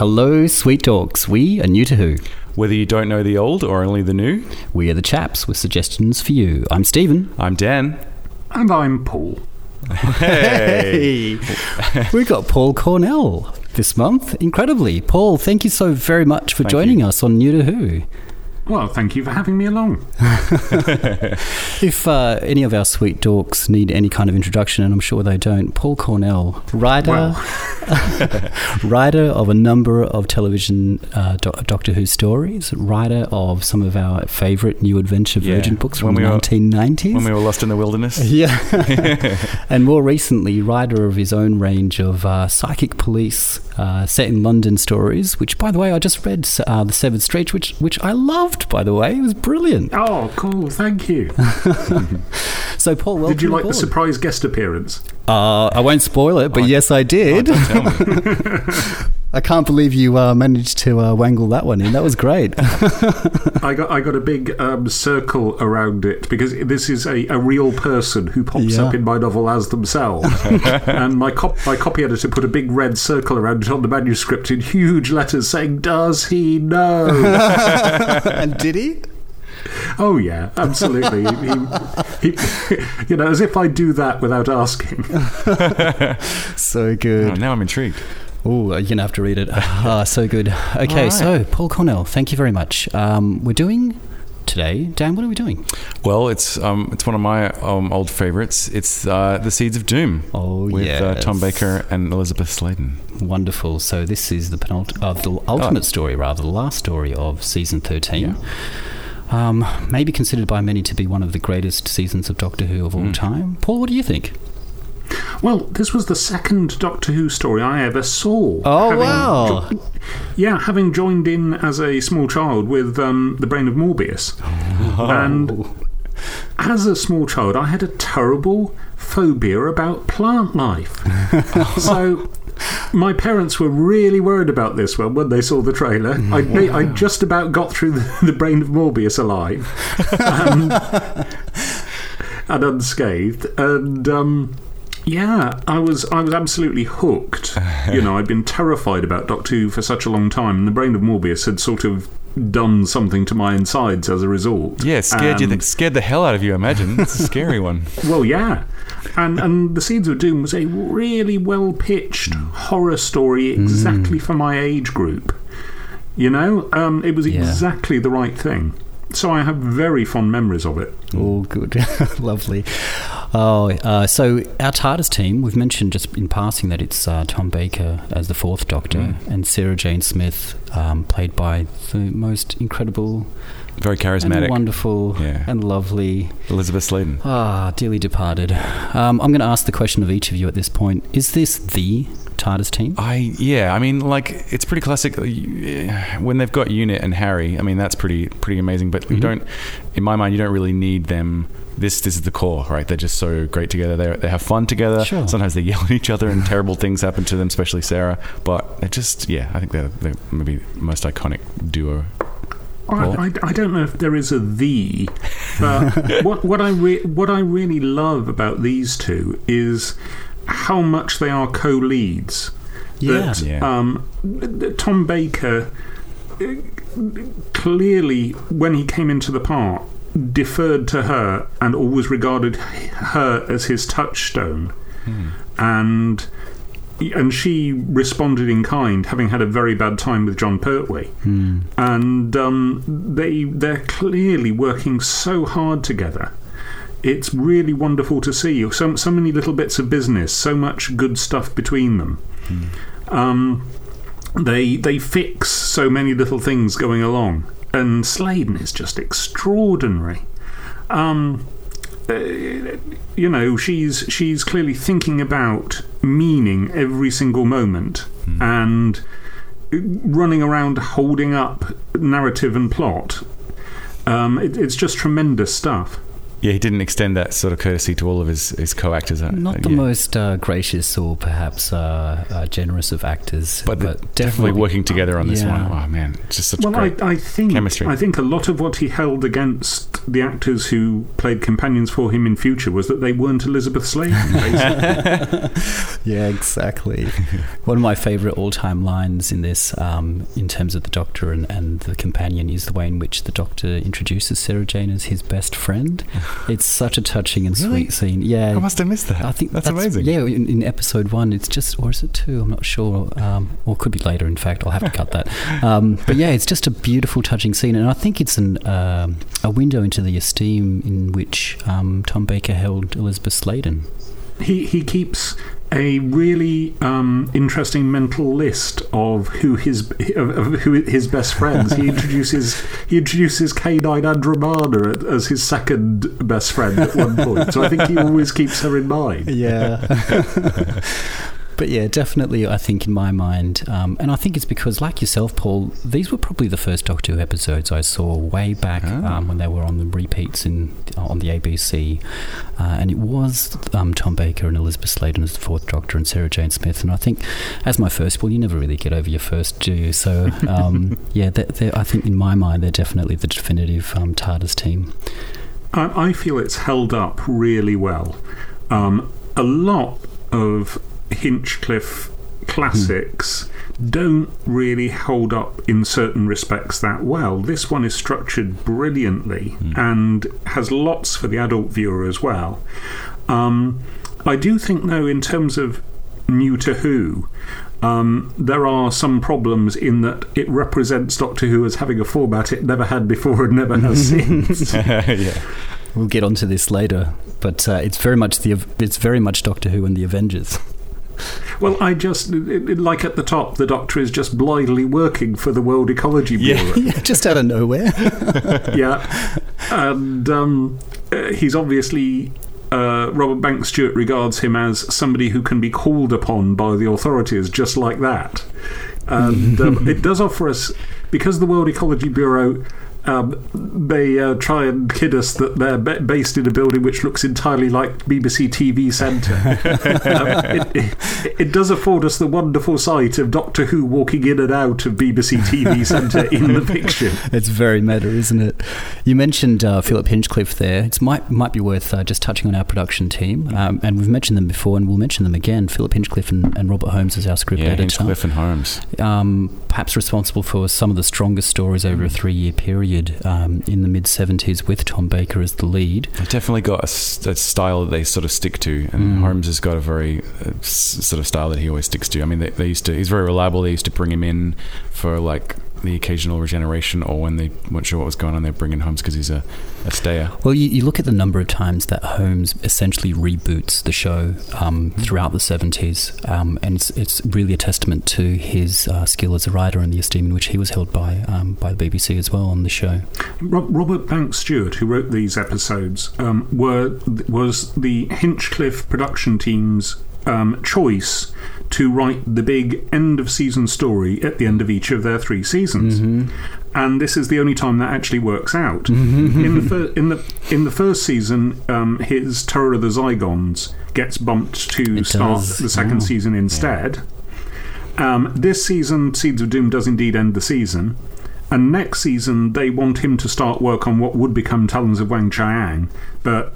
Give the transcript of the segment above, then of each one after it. Hello, Sweet Talks. We are new to Who. Whether you don't know the old or only the new, we are the chaps with suggestions for you. I'm Stephen. I'm Dan. And I'm Paul. Hey! We got Paul Cornell this month. Incredibly. Paul, thank you so very much for joining us on New to Who. Well, thank you for having me along. If any of our sweet dorks need any kind of introduction, and I'm sure they don't, Paul Cornell, writer of a number of television Doctor Who stories, writer of some of our favourite New Adventure Virgin books from the 1990s. When we were lost in the wilderness. Yeah. And more recently, writer of his own range of psychic police, set in London stories, which, by the way, I just read The Severed Stretch, which I loved. By the way, it was brilliant. Oh, cool! Thank you. So, Paul, welcome. Did you like the surprise guest appearance? I won't spoil it, but yes, I did. Oh, don't tell me. I can't believe you managed to wangle that one in. That was great. I got a big circle around it because this is a real person who pops up in my novel as themselves. And my copy editor put a big red circle around it on the manuscript in huge letters saying, "Does he know?" And did he? Oh yeah, absolutely. he, you know, as if I do that without asking. So good. Oh, now I'm intrigued. Oh, you're going to have to read it. So good. Okay, right. So Paul Cornell, thank you very much. We're doing today, Dan, what are we doing? Well, it's one of my old favourites. It's The Seeds of Doom with Tom Baker and Elisabeth Sladen. Wonderful. So this is the last story of season 13. Yeah. Maybe considered by many to be one of the greatest seasons of Doctor Who of all time. Paul, what do you think? Well, this was the second Doctor Who story I ever saw. Oh, wow. Having joined in as a small child with The Brain of Morbius. Oh. And as a small child, I had a terrible phobia about plant life. So my parents were really worried about this one when they saw the trailer. I just about got through the Brain of Morbius alive and unscathed. And... I was absolutely hooked. You know, I'd been terrified about Doctor Who for such a long time, and The Brain of Morbius had sort of done something to my insides as a result. Yeah, scared the hell out of you, I imagine. It's a scary one. Well, yeah. And The Seeds of Doom was a really well-pitched horror story exactly for my age group. You know, it was exactly the right thing. So I have very fond memories of it. Oh, good. Lovely. So our TARDIS team, we've mentioned just in passing that it's Tom Baker as the fourth Doctor and Sarah Jane Smith, played by the most incredible... Very charismatic. And wonderful and lovely. Elisabeth Sladen. Ah, dearly departed. I'm going to ask the question of each of you at this point. Is this the TARDIS team? I mean, like, it's pretty classic. When they've got Unit and Harry, I mean, that's pretty amazing. But you don't, in my mind, you don't really need them. This is the core, right? They're just so great together. They have fun together. Sure. Sometimes they yell at each other and terrible things happen to them, especially Sarah. But it just, I think they're maybe the most iconic duo. I don't know if there is a "the," but what I really love about these two is how much they are co-leads. Tom Baker clearly, when he came into the part, deferred to her and always regarded her as his touchstone, and she responded in kind, having had a very bad time with John Pertwee. And they're clearly working so hard together. It's really wonderful to see. So many little bits of business, so much good stuff between them. They fix so many little things going along, and Sladen is just extraordinary. You know, she's clearly thinking about meaning every single moment and running around holding up narrative and plot. It's just tremendous stuff. Yeah, he didn't extend that sort of courtesy to all of his co-actors. Not the most gracious or perhaps generous of actors. But definitely working together on this one. Oh, man, just such great chemistry. I think a lot of what he held against the actors who played companions for him in future was that they weren't Elisabeth Sladen, basically. Yeah, exactly. One of my favourite all-time lines in this, in terms of the Doctor and the companion, is the way in which the Doctor introduces Sarah Jane as his best friend. It's such a touching and sweet scene. Yeah, I must have missed that. I think that's amazing. Yeah, in episode 1, it's just, or is it 2? I'm not sure. Or it could be later, in fact. I'll have to cut that. But yeah, it's just a beautiful, touching scene. And I think it's a window into the esteem in which Tom Baker held Elisabeth Sladen. He keeps a really interesting mental list of who his best friends. He introduces Canine Andromeda as his second best friend at one point. So I think he always keeps her in mind. Yeah. But yeah, definitely, I think in my mind, and I think it's because, like yourself, Paul, these were probably the first Doctor Who episodes I saw way back when they were on the repeats on the ABC, and it was Tom Baker and Elisabeth Sladen as the fourth Doctor and Sarah Jane Smith, and I think as my first, well, you never really get over your first, do you? So yeah, I think in my mind they're definitely the definitive TARDIS team. I feel it's held up really well. A lot of Hinchcliffe classics don't really hold up in certain respects that well. This one is structured brilliantly and has lots for the adult viewer as well. I do think, though, in terms of new to Who, there are some problems in that it represents Doctor Who as having a format it never had before and never has since. Yeah. We'll get onto this later, but it's very much Doctor Who and the Avengers. Well, like at the top, the Doctor is just blindly working for the World Ecology Bureau. Yeah, just out of nowhere. Yeah. And he's obviously, Robert Banks Stewart regards him as somebody who can be called upon by the authorities, just like that. And it does offer us, because the World Ecology Bureau... they try and kid us that they're based in a building which looks entirely like BBC TV Centre. It does afford us the wonderful sight of Doctor Who walking in and out of BBC TV Centre in the fiction. It's very meta, isn't it? You mentioned Philip Hinchcliffe there. It might be worth just touching on our production team, and we've mentioned them before and we'll mention them again. Philip Hinchcliffe and Robert Holmes as our script editor. Hinchcliffe and Holmes. Perhaps responsible for some of the strongest stories over a 3-year period. In the mid-70s with Tom Baker as the lead. They've definitely got a style that they sort of stick to, and Holmes has got a very sort of style that he always sticks to. I mean, he's very reliable. They used to bring him in for like the occasional regeneration, or when they weren't sure what was going on, they'd bring in Holmes because he's a stayer. Well, you look at the number of times that Holmes essentially reboots the show throughout the 70s, and it's really a testament to his skill as a writer and the esteem in which he was held by the BBC as well on the show. Robert Banks Stewart, who wrote these episodes, was the Hinchcliffe production team's choice to write the big end-of-season story at the end of each of their 3 seasons. And this is the only time that actually works out. In the first season, his Terror of the Zygons gets bumped to the second season instead. Yeah. This season, Seeds of Doom does indeed end the season. And next season, they want him to start work on what would become Talons of Weng-Chiang, but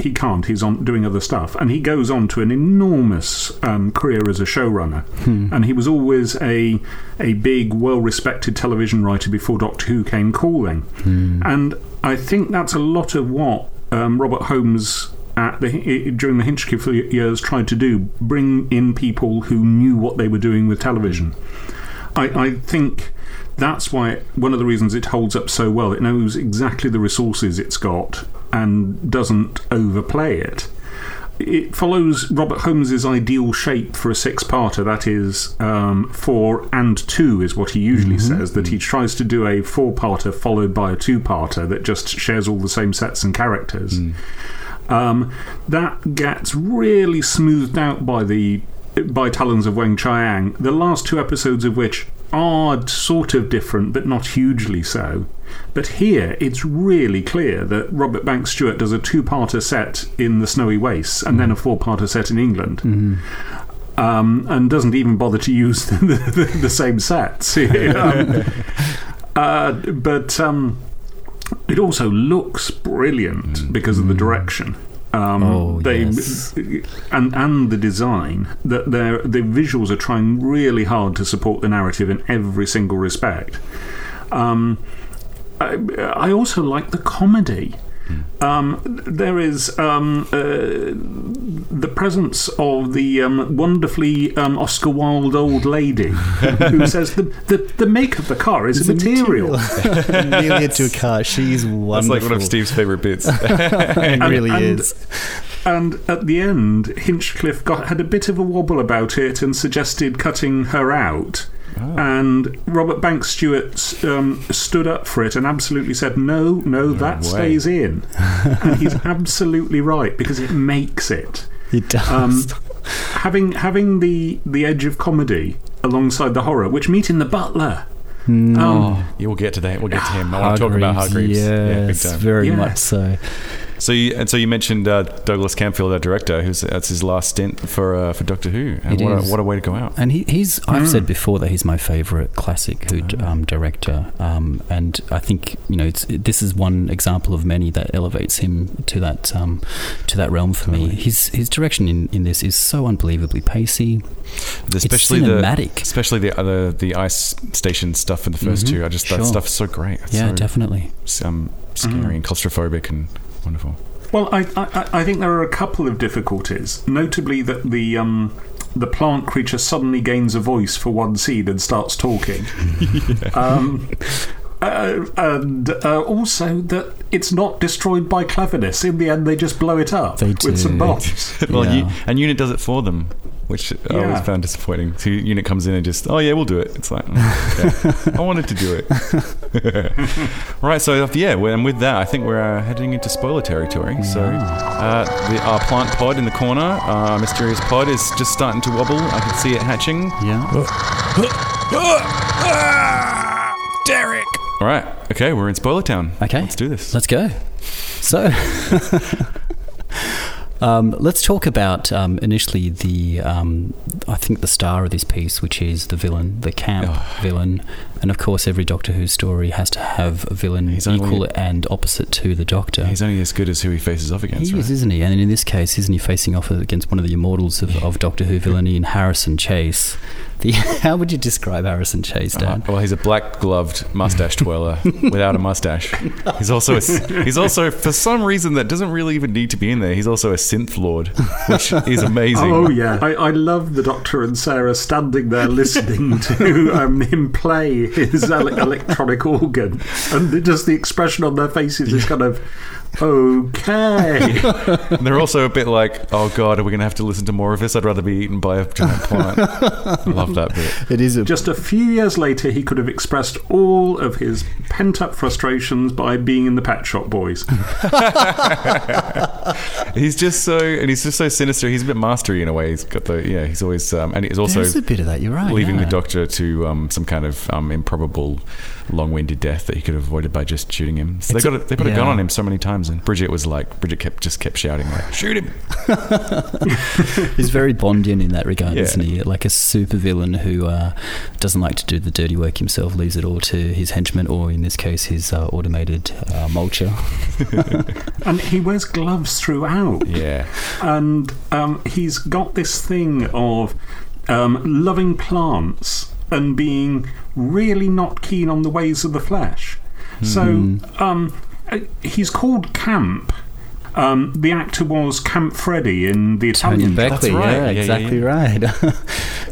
he can't. He's on doing other stuff. And he goes on to an enormous career as a showrunner. And he was always a big, well-respected television writer before Doctor Who came calling. And I think that's a lot of what Robert Holmes... during the Hinchcliffe years tried to do, bring in people who knew what they were doing with television. I think... That's why one of the reasons it holds up so well. It knows exactly the resources it's got and doesn't overplay it. It follows Robert Holmes's ideal shape for a 6-parter. That is 4 and 2 is what he usually says, that he tries to do a 4-parter followed by a 2-parter that just shares all the same sets and characters. That gets really smoothed out by Talons of Weng-Chiang, the last 2 episodes of which are sort of different, but not hugely so. But here, it's really clear that Robert Banks Stewart does a 2-parter set in the Snowy Wastes and then a 4-parter set in England, and doesn't even bother to use the same sets. But It also looks brilliant because of the direction. Yes. And the design. The visuals are trying really hard to support the narrative in every single respect. I also like the comedy. There is the presence of the wonderfully Oscar Wilde old lady who says the make of the car is a material. Amelia to a car. She's wonderful. That's like one of Steve's favourite bits. It really is. And at the end, Hinchcliffe had a bit of a wobble about it and suggested cutting her out. Oh. And Robert Banks Stewart stood up for it and absolutely said, no, that stays in. And he's absolutely right, because it makes it. It does. Having the edge of comedy alongside the horror, which meet in The Butler. We'll get to that. We'll get to him. I want to talk about Hargreaves. Yes, very much so. So you mentioned Douglas Camfield, our director, that's his last stint for Doctor Who. And what a way to go out! And I've said before that he's my favourite classic Who director, and I think this is one example of many that elevates him to that realm for me. His direction in this is so unbelievably pacey, especially cinematic. Especially the ice station stuff in the first two. I just that stuff is so great. It's definitely scary and claustrophobic and wonderful. Well, I think there are a couple of difficulties, notably that the plant creature suddenly gains a voice for one scene and starts talking. Also that it's not destroyed by cleverness. In the end, they just blow it up with some bombs. And UNIT does it for them, which I always found disappointing. So UNIT comes in and just, we'll do it. It's like, I wanted to do it. Right, so and with that, I think we're heading into spoiler territory. Yeah. So our plant pod in the corner, our mysterious pod, is just starting to wobble. I can see it hatching. Yeah. Derek! All right. Okay, we're in Spoiler Town. Okay. Let's do this. Let's go. So, let's talk about initially I think the star of this piece, which is the villain, the camp villain. And of course, every Doctor Who story has to have a villain and opposite to the Doctor. He's only as good as who he faces off against, He is, isn't he? And in this case, isn't he facing off against one of the immortals of Doctor Who villainy in Harrison Chase? How would you describe Harrison Chase, Dan? Well, he's a black-gloved mustache twirler without a mustache. He's also for some reason that doesn't really even need to be in there. He's also a synth lord, which is amazing. Oh yeah, I love the Doctor and Sarah standing there listening to him play his electronic organ, and just the expression on their faces is kind of. Okay. They're also a bit like, oh God, are we going to have to listen to more of this? I'd rather be eaten by a giant plant. I love that bit. It is. Just a few years later, he could have expressed all of his pent-up frustrations by being in the Pet Shop Boys. He's just so sinister. He's a bit mastery in a way. He's got he's always, and it's also a bit of that. You're right. Leaving the Doctor to some kind of improbable, long-winded death that he could have avoided by just shooting him. So they put a gun on him so many times, and Bridget kept shouting like, shoot him. He's very Bondian in that regard, isn't he? Like a super villain who doesn't like to do the dirty work himself, leaves it all to his henchmen, or in this case his automated mulcher. And he wears gloves throughout, and he's got this thing of loving plants and being really not keen on the ways of the flesh. So he's called Camp. The actor was Camp Freddy in the Italian. That's right. Yeah, exactly right.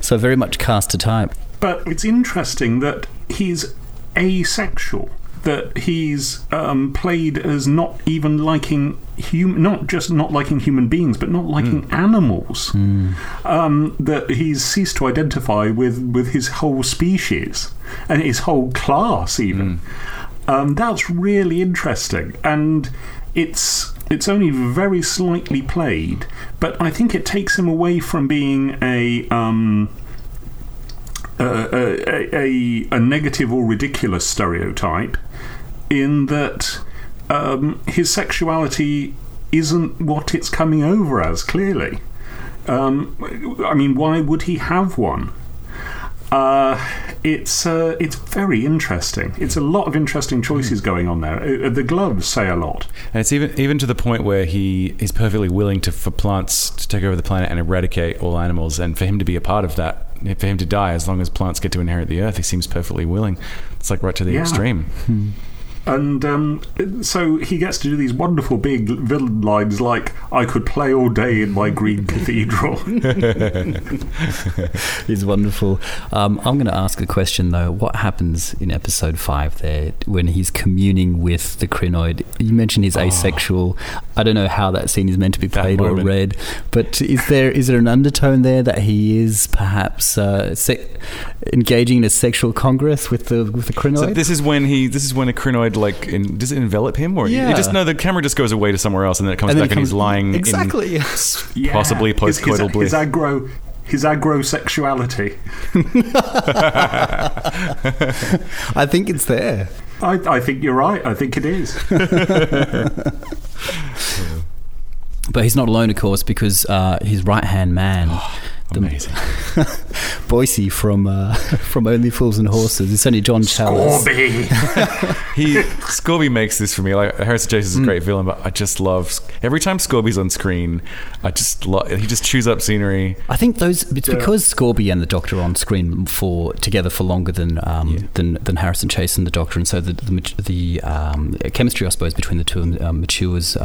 So very much cast to type. But it's interesting that he's asexual, that he's played as not even liking not just not liking human beings, but not liking animals. That he's ceased to identify with his whole species and his whole class, even. That's really interesting, and it's only very slightly played, but I think it takes him away from being a negative or ridiculous stereotype, in that his sexuality isn't what it's coming over as, clearly. I mean, why would he have one? It's very interesting. It's a lot of interesting choices going on there. The gloves say a lot. And it's even to the point where he is perfectly willing for plants to take over the planet and eradicate all animals, and for him to be a part of that, for him to die, as long as plants get to inherit the Earth, he seems perfectly willing. It's like right to the extreme. And so he gets to do these wonderful big villain lines like, "I could play all day in my green cathedral." It's wonderful. I'm going to ask a question, though. What happens in episode 5 there when he's communing with the Krynoid? You mentioned he's asexual. I don't know how that scene is meant to be played or read, but is there an undertone there that he is perhaps engaging in a sexual congress with the Krynoid? So this is when a Krynoid, like, does it envelop him, or the camera just goes away to somewhere else, and then it comes back, and he's lying in possibly postcoital bliss. His agrosexuality. I think it's there. I think you're right. I think it is. But he's not alone, of course, because his right-hand man. Amazing. Boise from Only Fools and Horses. It's only John Challis. Scorby! Scorby makes this for me. Like, Harrison Chase is a great villain, but I just love... Every time Scorby's on screen, he just chews up scenery. I think because Scorby and the Doctor are on screen together for longer than Harrison Chase and the Doctor, and so the chemistry, I suppose, between the two matures.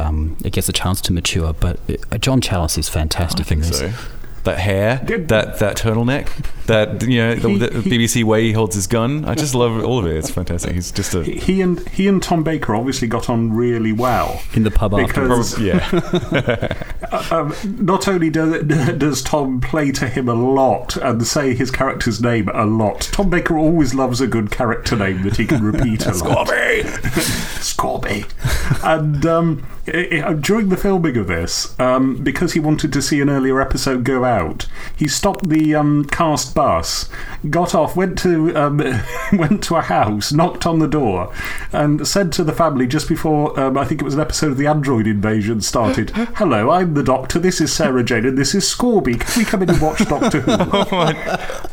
It gets a chance to mature, but John Challis is fantastic in this. So. That hair, that turtleneck, that, you know, the BBC way he holds his gun. I just love all of it. It's fantastic. He's just he and Tom Baker obviously got on really well in the pub afterwards. Not only does Tom play to him a lot and say his character's name a lot. Tom Baker always loves a good character name that he can repeat a lot. Scorby. And during the filming of this, because he wanted to see an earlier episode go out. He stopped the cast bus, got off, went to a house, knocked on the door, and said to the family just before I think it was an episode of The Android Invasion started, "Hello, I'm the Doctor, this is Sarah Jane, and this is Scorby. Can we come in and watch Doctor Who?"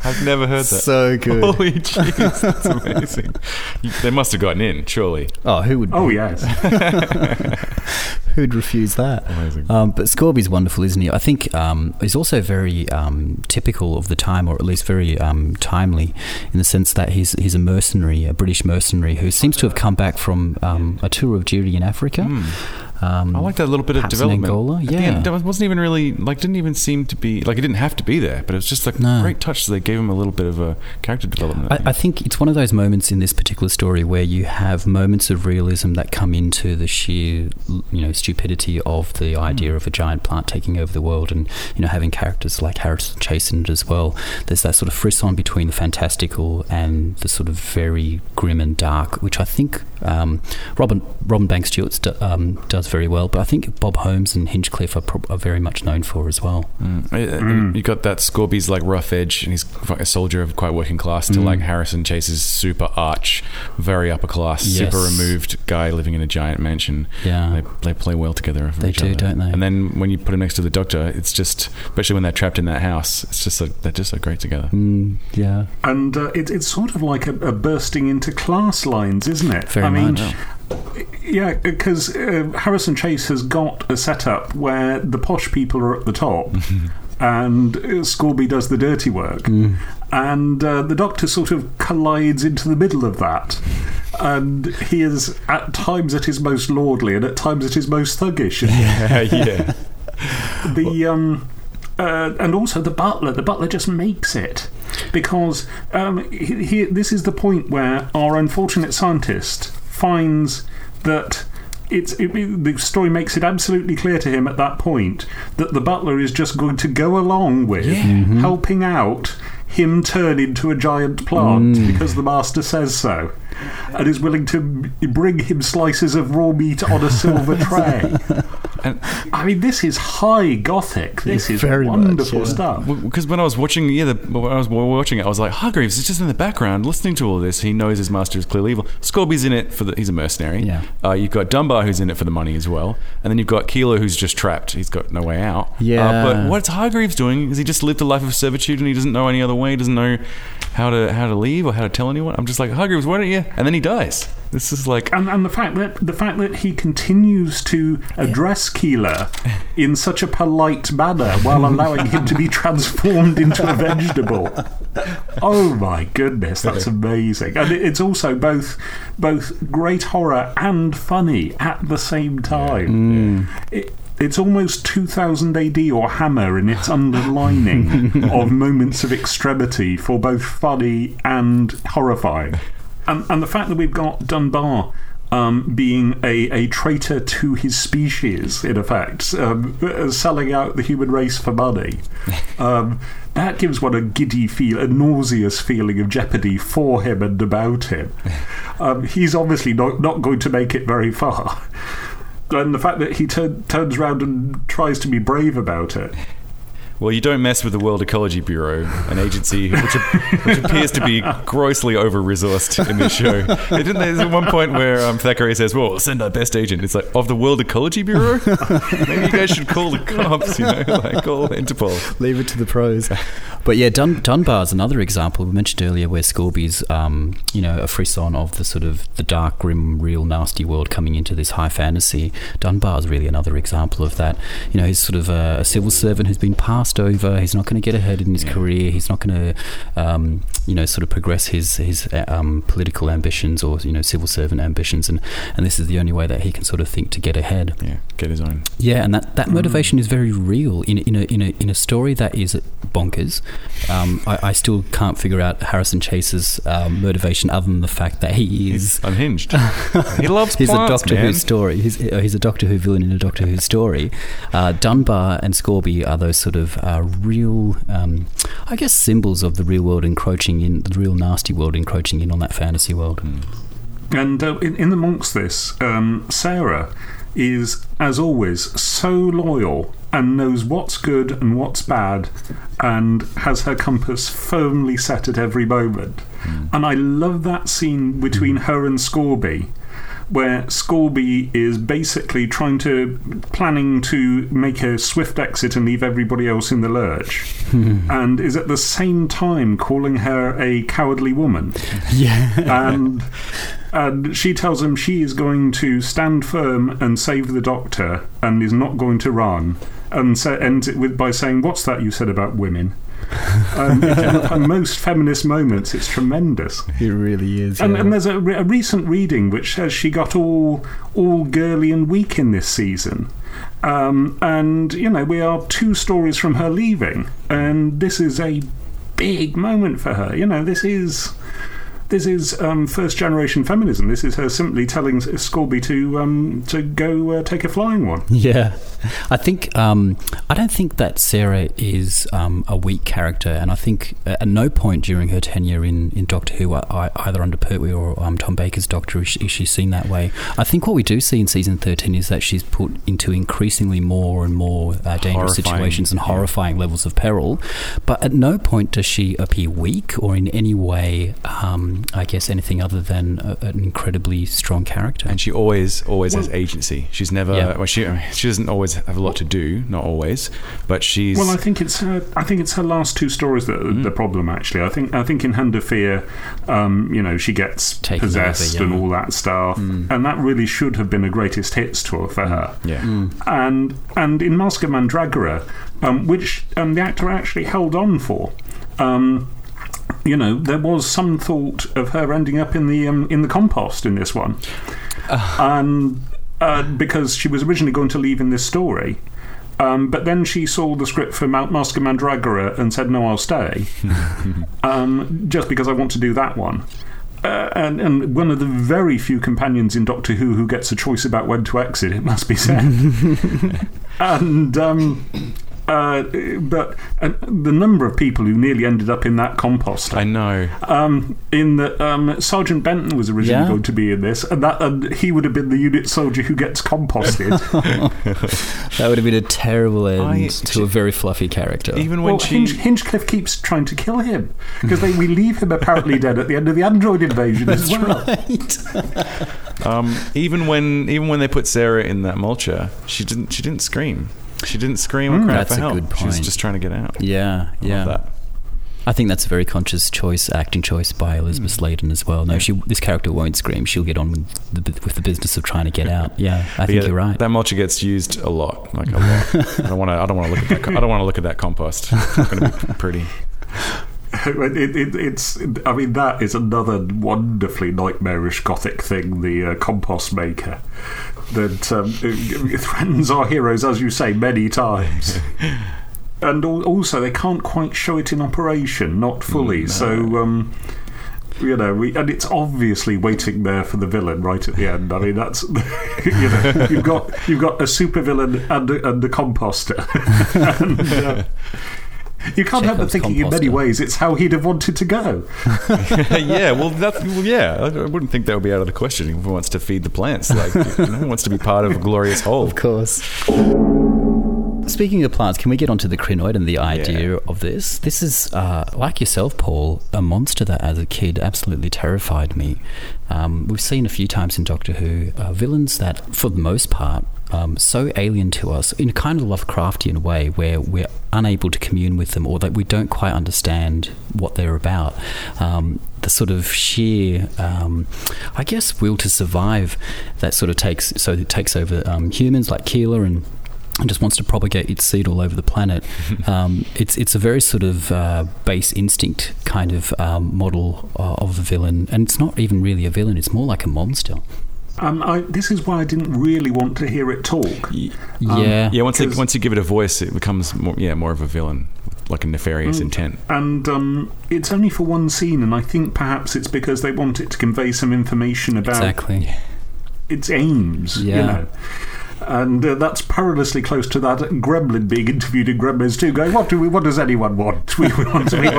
I've never heard that. So good. Holy jeez, that's amazing. They must have gotten in, surely. Oh, who would? Oh, yes. Who'd refuse that? Amazing. But Scorby's wonderful, isn't he? I think he's also very typical of the time, or at least very timely, in the sense that he's a mercenary, a British mercenary, who seems to have come back from a tour of duty in Africa. I like that little bit of development. Angola, It wasn't even really, like, didn't even seem to be, like, it didn't have to be there, but it was just like a great touch. So they gave him a little bit of a character development. I think it's one of those moments in this particular story where you have moments of realism that come into the sheer, you know, stupidity of the idea of a giant plant taking over the world, and, you know, having characters like Harrison Chase in it as well. There's that sort of frisson between the fantastical and the sort of very grim and dark, which I think Robert Banks Stewart does very well, but I think Bob Holmes and Hinchcliffe are very much known for as well. You got that Scorby's like rough edge, and he's a soldier of quite working class, to like Harrison Chase's super arch, very upper class, super removed guy living in a giant mansion. Yeah, they play well together. They do, don't they? And then when you put him next to the Doctor, it's just, especially when they're trapped in that house, it's just they're just so great together. Yeah, and it's sort of like a bursting into class lines, isn't it? Very much. Yeah, because Harrison Chase has got a setup where the posh people are at the top and Scorby does the dirty work, and the Doctor sort of collides into the middle of that, and he is at times at his most lordly and at times at his most thuggish. And also the butler just makes it, because this is the point where our unfortunate scientist finds that the story makes it absolutely clear to him at that point that the butler is just going to go along with helping out him turn into a giant plant because the master says so, and is willing to bring him slices of raw meat on a silver tray. And, I mean, this is high gothic. This is very wonderful stuff. Because when I was watching, when I was watching it, I was like, Hargreaves is just in the background listening to all this. He knows his master is clearly evil. Scorby's in it for he's a mercenary. Yeah. You've got Dunbar who's in it for the money as well, and then you've got Keeler who's just trapped. He's got no way out. Yeah. But what's Hargreaves doing? Is he just lived a life of servitude and he doesn't know any other way? He doesn't know how to leave or how to tell anyone. I'm just like, Hargreaves, why don't you? And then he dies. This is like, and the fact that he continues to address Keeler in such a polite manner while allowing him to be transformed into a vegetable. Oh my goodness, that's amazing. And it's also both great horror and funny at the same time. Yeah. It's almost 2000 AD or Hammer in its underlining of moments of extremity for both funny and horrifying. And the fact that we've got Dunbar being a traitor to his species, in effect, selling out the human race for money, that gives one a giddy feel, a nauseous feeling of jeopardy for him and about him. He's obviously not going to make it very far. And the fact that he turns around and tries to be brave about it. Well, you don't mess with the World Ecology Bureau, an agency which appears to be grossly over-resourced in this show. There's at one point where Thackeray says, well, send our best agent. It's like, of the World Ecology Bureau? Maybe you guys should call the cops, call Interpol. Leave it to the pros. But yeah, Dunbar's another example. We mentioned earlier where Scorby's, a frisson of the sort of the dark, grim, real nasty world coming into this high fantasy. Dunbar's really another example of that. You know, he's sort of a civil servant who's been passed over. He's not going to get ahead in his career. He's not going to sort of progress his political ambitions or civil servant ambitions, and this is the only way that he can sort of think to get ahead, get his own, and that motivation is very real in a story that is bonkers. I still can't figure out Harrison Chase's motivation other than the fact that he's unhinged. He loves he's plants, a Doctor Who story. He's a Doctor Who villain in a Doctor Who story. Dunbar and Scorby are those sort of real, I guess, symbols of the real world encroaching in, the real nasty world encroaching in on that fantasy world. And in amongst this, Sarah is, as always, so loyal and knows what's good and what's bad and has her compass firmly set at every moment. And I love that scene between her and Scorby, where Scorby is basically planning to make a swift exit and leave everybody else in the lurch, and is at the same time calling her a cowardly woman. Yeah. And she tells him she is going to stand firm and save the Doctor and is not going to run, and ends it by saying, "What's that you said about women?" And most feminist moments, it's tremendous. It really is. And there's a recent reading which says she got all girly and weak in this season. We are 2 stories from her leaving, and this is a big moment for her. This is first generation feminism. This is her simply telling Scorby to go take a flying one. Yeah, I think I don't think that Sarah is a weak character, and I think at no point during her tenure in Doctor Who, either under Pertwee or Tom Baker's Doctor, is she seen that way. I think what we do see in season 13 is that she's put into increasingly more and more dangerous situations and horrifying levels of peril, but at no point does she appear weak or in any way. I guess anything other than an incredibly strong character. And she always has agency. She's never... Yeah. Well, she doesn't always have a lot to do, not always, but she's... Well, I think it's her last 2 stories that are the problem, actually. I think in Hand of Fear, she gets possessed and all that stuff, and that really should have been the greatest hits tour for her. Yeah. And in Mask of Mandragora, which the actor actually held on for... there was some thought of her ending up in the compost in this one, because she was originally going to leave in this story, but then she saw the script for Mask of Mandragora and said, "No, I'll stay," just because I want to do that one. And one of the very few companions in Doctor Who gets a choice about when to exit, it must be said. And the number of people who nearly ended up in that compost. I know. Sergeant Benton was originally going to be in this, and that he would have been the unit soldier who gets composted. That would have been a terrible end to a very fluffy character. Even when Hinchcliffe keeps trying to kill him, because we leave him apparently dead at the end of The Android Invasion as well. Right. Even when they put Sarah in that mulcher, she didn't scream. She didn't scream or cry for help. That's a good point. She was just trying to get out. Yeah, yeah. That. I think that's a very conscious choice, acting choice by Elisabeth Sladen as well. No, this character won't scream. She'll get on with the business of trying to get out. Yeah, I think you're right. That mulcher gets used a lot, I don't want to look at that. I don't want to look at that compost. It's not going to be pretty. That is another wonderfully nightmarish gothic thing, the compost maker, that threatens our heroes, as you say, many times. And also, they can't quite show it in operation, not fully. No. So, and it's obviously waiting there for the villain right at the end. I mean, that's you've got a supervillain and a composter. And, you can't help but thinking in many ways it's how he'd have wanted to go. I wouldn't think that would be out of the question. Who wants to feed the plants? Who wants to be part of a glorious whole? Of course. Speaking of plants, can we get onto the Krynoid and the idea of this? This is, like yourself, Paul, a monster that as a kid absolutely terrified me. We've seen a few times in Doctor Who villains that, for the most part, so alien to us in a kind of Lovecraftian way where we're unable to commune with them or that we don't quite understand what they're about. The sort of sheer, will to survive that sort of takes over humans like Keeler and just wants to propagate its seed all over the planet. It's a very sort of base instinct kind of model of a villain, and it's not even really a villain, it's more like a monster. This is why I didn't really want to hear it talk. Once you give it a voice, it becomes more of a villain, like a nefarious intent. And it's only for one scene, and I think perhaps it's because they want it to convey some information about its aims. Yeah. And that's perilously close to that gremlin being interviewed in Gremlins 2 going, what does anyone want? We want it.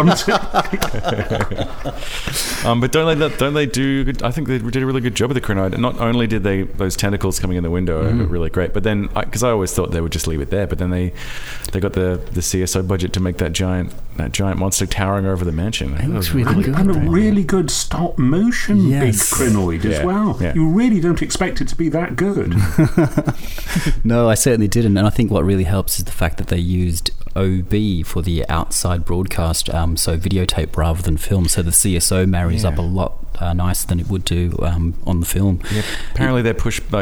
But don't they do... I think they did a really good job of the Krynoid. And not only did they... Those tentacles coming in the window are really great, but then... Because I always thought they would just leave it there, but then they got the CSO budget to make that giant monster towering over the mansion. It looks really good. And a really good stop motion big Krynoid as well. Yeah. You really don't expect it to be that good. No, I certainly didn't, and I think what really helps is the fact that they used OB for the outside broadcast, so videotape rather than film, so the CSO marries up a lot nicer than it would do on the film. Yeah, apparently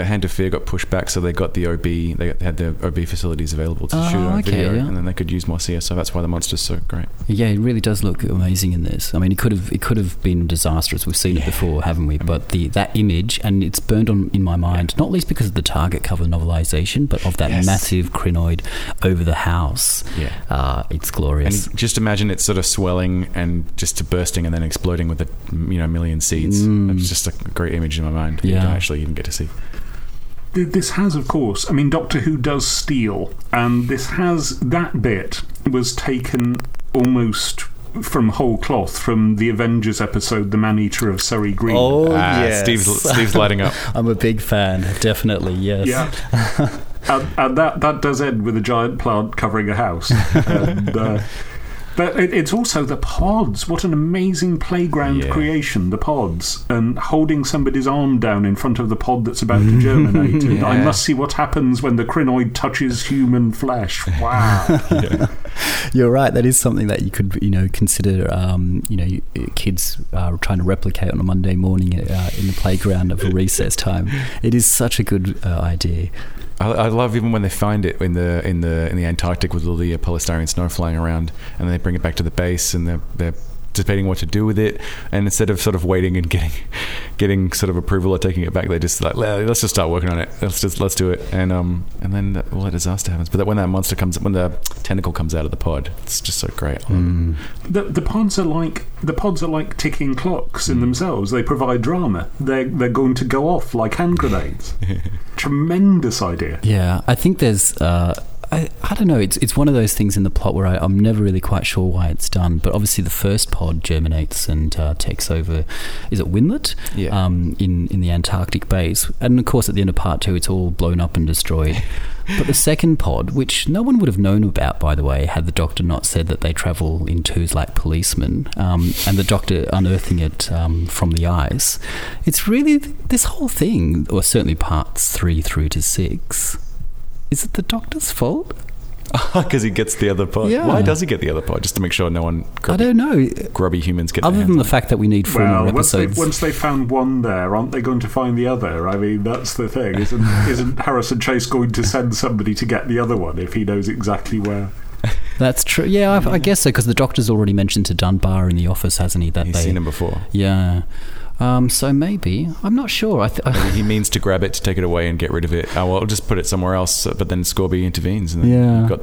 Hand of Fear got pushed back, so they got the OB, they had the OB facilities available to shoot on video, and then they could use more CSO. That's why the monster's so great. Yeah, it really does look amazing in this. I mean, it could have been disastrous. We've seen it before, haven't we? But that image, and it's burned on in my mind, not least because of the Target cover novelisation, but of that massive Krynoid over the house. Yeah, it's glorious. And just imagine it sort of swelling and just to bursting and then exploding with a million seeds. It's just a great image in my mind. Yeah. You don't actually even get to see. This has, of course, I mean, Doctor Who does steal, and this has that bit was taken almost from whole cloth from the Avengers episode The Man-Eater of Surrey Green. Oh, yes. Steve's lighting up. I'm a big fan, definitely, yes. Yeah. And that does end with a giant plant covering a house. And, but it's also the pods. What an amazing playground creation, the pods. And holding somebody's arm down in front of the pod that's about to germinate. And I must see what happens when the Krynoid touches human flesh. Wow. You're right. That is something that you could, consider, kids trying to replicate on a Monday morning in the playground of a recess time. It is such a good idea. I love even when they find it in the Antarctic with all the polystyrene snow flying around, and they bring it back to the base, and they're debating what to do with it. And instead of sort of waiting and getting sort of approval or taking it back, they just like, let's just start working on it. Let's do it. And then all that disaster happens. But when that monster comes, when the tentacle comes out of the pod, it's just so great. The pods are like ticking clocks in themselves. They provide drama. They're going to go off like hand grenades. Tremendous idea. Yeah, I think there's I don't know. It's one of those things in the plot where I'm never really quite sure why it's done. But obviously, the first pod germinates and takes over. Is it Winlett? Yeah. In the Antarctic base, and of course, at the end of part two, it's all blown up and destroyed. But the second pod, which no one would have known about, by the way, had the Doctor not said that they travel in twos like policemen, and the Doctor unearthing it from the ice. It's really this whole thing, or certainly parts 3 through to 6. Is it the Doctor's fault? Because he gets the other pod. Yeah. Why does he get the other pod? Just to make sure no one... I don't know. Grubby humans get other than the fact that we need 4 more episodes. Once they found one there, aren't they going to find the other? I mean, that's the thing. Isn't Harrison Chase going to send somebody to get the other one if he knows exactly where... That's true. Yeah, I guess so, because the Doctor's already mentioned to Dunbar in the office, hasn't he? He's seen him before. Yeah. So maybe, I'm not sure. Maybe he means to grab it, to take it away and get rid of it. Oh, well, I'll just put it somewhere else. But then Scorby intervenes, and then you've got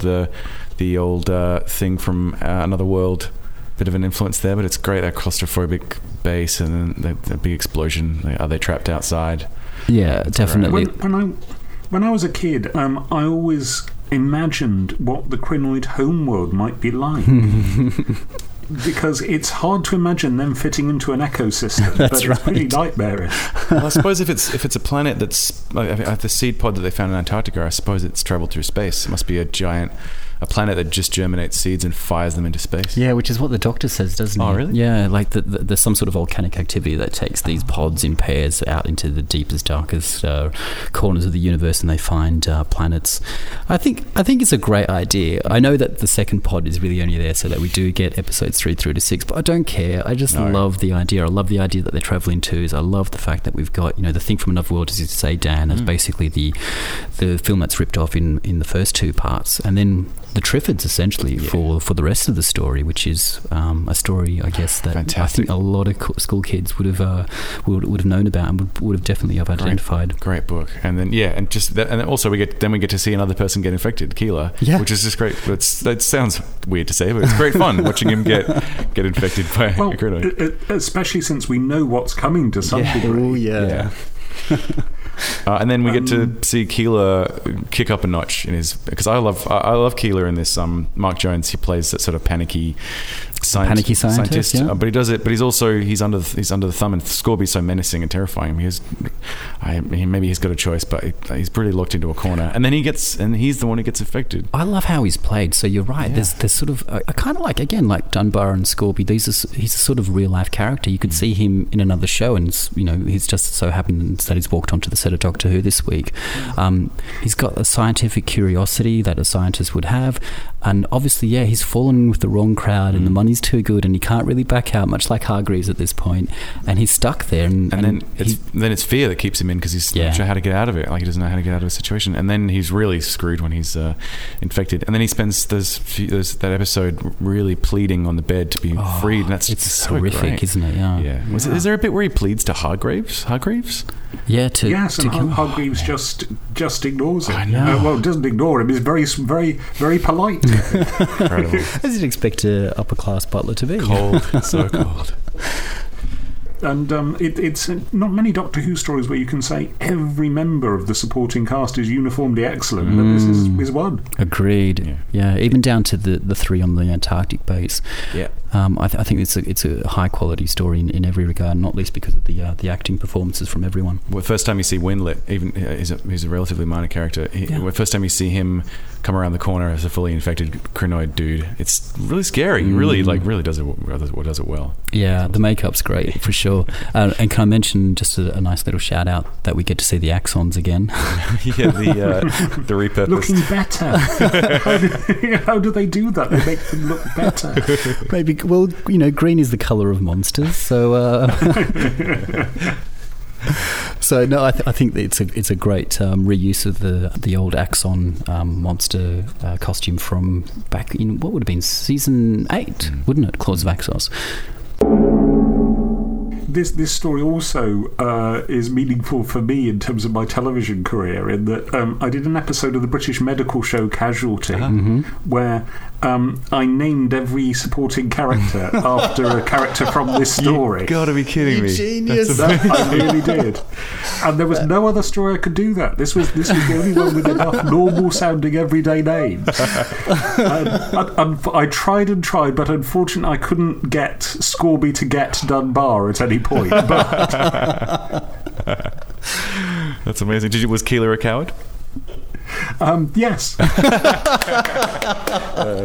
the old thing from Another World. Bit of an influence there, but it's great, that claustrophobic base, and then the big explosion. Are they trapped outside? Yeah, definitely. Right. When I was a kid, I always imagined what the Krynoid homeworld might be like. Because it's hard to imagine them fitting into an ecosystem. That's right. It's pretty nightmarish. Well, I suppose if it's a planet that's... the seed pod that they found in Antarctica, I suppose it's travelled through space. It must be a planet that just germinates seeds and fires them into space. Yeah, which is what the Doctor says, doesn't he? Oh, really? Yeah, like there's some sort of volcanic activity that takes these pods in pairs out into the deepest, darkest corners of the universe, and they find planets. I think it's a great idea. I know that the second pod is really only there so that we do get episodes 3 through to 6, but I don't care. I just love the idea. I love the idea that they're travelling twos. I love the fact that we've got, the thing from Another World, as you say, Dan, is basically the film that's ripped off in the first 2 parts, and then the Triffids, essentially, for the rest of the story, which is a story, I guess, that fantastic. I think a lot of school kids would have known about and would have definitely have identified. Great book, and then and also we get to see another person get infected, Keeler, which is just great. That sounds weird to say, but it's great fun watching him get infected by a Krynoid, especially since we know what's coming to some degree. Oh yeah. And then we get to see Keeler kick up a notch in his, because I love Keeler in this. Mark Jones, he plays that sort of panicky scientist, but he does it. But he's under the thumb, and Scorby's so menacing and terrifying. Maybe he's got a choice, but he's pretty locked into a corner. And then he's the one who gets affected. I love how he's played. So you're right. Yeah. There's sort of I kind of like, again, like Dunbar and Scorby. He's a sort of real life character. You could see him in another show, and he's just so happens that he's walked onto the set of Doctor Who this week. He's got a scientific curiosity that a scientist would have, and obviously, he's fallen with the wrong crowd, and the money. He's too good, and he can't really back out, much like Hargreaves at this point, and he's stuck there. And then it's fear that keeps him in, because he's not sure how to get out of it. Like, he doesn't know how to get out of a situation, and then he's really screwed when he's infected. And then he spends that episode really pleading on the bed to be freed. And it's so horrific, great, isn't it? Yeah. Yeah. Is there a bit where he pleads to Hargreaves? Yeah. And Hargreaves just ignores him. I know. Doesn't ignore him. He's very, very, very polite. Incredible. As you'd expect an upper class butler to be. Cold, so cold. And it's not many Doctor Who stories where you can say every member of the supporting cast is uniformly excellent, and this is one. Agreed. Yeah. Even down to the 3 on the Antarctic base. Yeah. I think it's a high quality story in every regard, not least because of the acting performances from everyone. Well, first time you see Winlett, even he's a relatively minor character. First time you see him come around the corner as a fully infected Krynoid dude, it's really scary. He really does it well. Yeah, the makeup's great for sure. And can I mention just a nice little shout out that we get to see the axons again? The repurposed, looking better. How do they do that? They make them look better. Maybe. Well, green is the colour of monsters, so... So no, I think it's a great reuse of the old Axon monster costume from back in, what would have been, season 8, wouldn't it? Claws of Axos. This story also is meaningful for me in terms of my television career, in that I did an episode of the British medical show Casualty, where I named every supporting character after a character from this story. You've got to be kidding me. Genius. I really did. And there was no other story I could do that. This was the only one with enough normal-sounding everyday names. I tried, but unfortunately I couldn't get Scorby to get Dunbar at any point. But... That's amazing. Was Keeler a coward? Yes. That's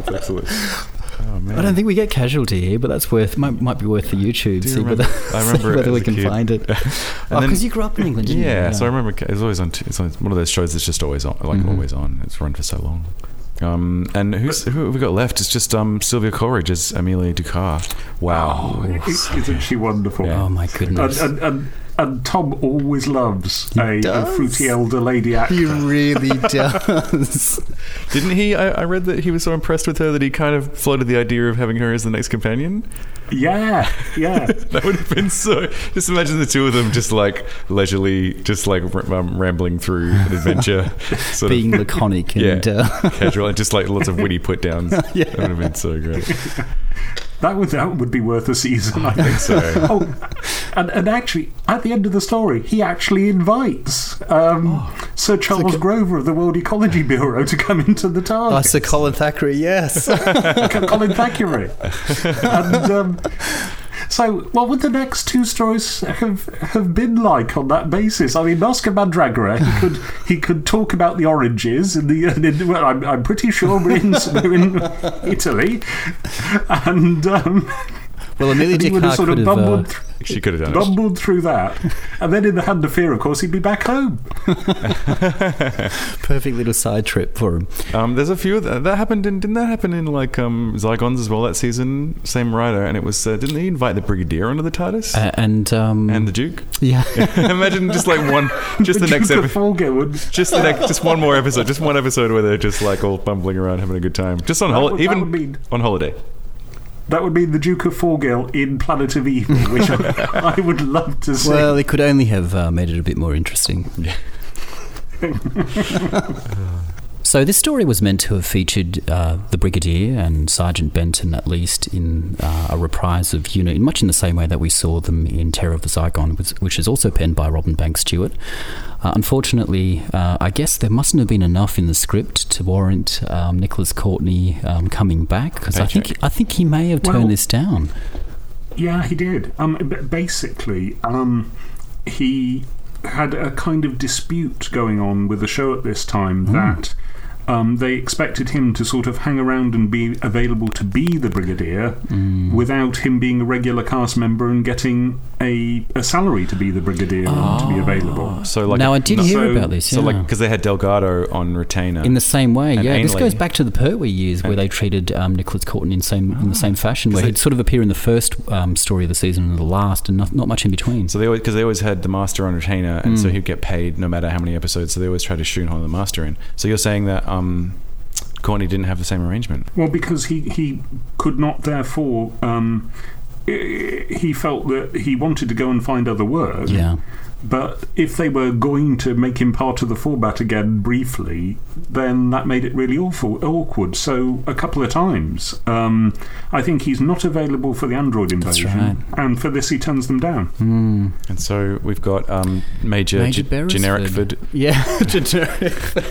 excellent. Oh, man. I don't think we get Casualty here, but that's might be worth the YouTube. I remember whether we can find it. Because you grew up in England, didn't you? Yeah, so I remember it was always on. It's on one of those shows that's just always on, like always on. It's run for so long. And who have we got left? It's just Sylvia Coleridge as Amelia Ducar. Wow, isn't she wonderful? Yeah. Oh my goodness. And Tom always loves a fruity elder lady actor. He really does. Didn't he? I read that he was so impressed with her that he kind of floated the idea of having her as the next companion. Yeah. That would have been so... Just imagine the two of them just like leisurely, just like rambling through an adventure. Sort being of, laconic and... casual and just like lots of witty put-downs. Yeah. That would have been so great. That would be worth a season, I think so. And actually, at the end of the story, he actually invites Sir Charles Grover of the World Ecology Bureau to come into the TARDIS. Oh, Sir Colin Thackeray, yes. Colin Thackeray. And... so, what would the next two stories have been like on that basis? I mean, Oscar Mandragora, he could talk about the oranges, well, I'm pretty sure we're in Italy, and well, Amelia Ducar sort of bumbled. She could have done bumbled through that, and then in the Hand of Fear, of course, he'd be back home. Perfect little side trip for him. There's a few of that happened in. Didn't that happen in like Zygons as well that season? Same writer, and it was didn't he invite the Brigadier onto the TARDIS and the Duke? Yeah. Imagine just like one, just the next episode, just one more episode, just one episode where they're just like all bumbling around having a good time, just on holiday, even mean- on holiday. That would mean the Duke of Forgill in Planet of Evil, which I would love to see. Well, it could only have made it a bit more interesting. So this story was meant to have featured the Brigadier and Sergeant Benton, at least, in a reprise of Una, much in the same way that we saw them in Terror of the Zygons, which is also penned by Robert Banks Stewart. Unfortunately, I guess there mustn't have been enough in the script to warrant Nicholas Courtney coming back, because I think he may have turned this down. Yeah, he did. Basically, he had a kind of dispute going on with the show at this time that they expected him to sort of hang around and be available to be the Brigadier without him being a regular cast member and getting a salary to be the Brigadier and to be available. So like, now, I did hear about this. Yeah. So like, because they had Delgado on retainer. In the same way, yeah. Ainley. This goes back to the Pertwee years where they treated Nicholas Courtney in the same fashion, where he'd sort of appear in the first story of the season and the last and not much in between. So because they always had the Master on retainer and so he'd get paid no matter how many episodes, so they always tried to shoehorn the Master in. So you're saying that... Courtney didn't have the same arrangement. Well, because he could not, therefore, he felt that he wanted to go and find other work. Yeah. But if they were going to make him part of the format again briefly, then that made it really awkward. So a couple of times, I think he's not available for the Android Invasion, and for this he turns them down. And so we've got Major Genericford,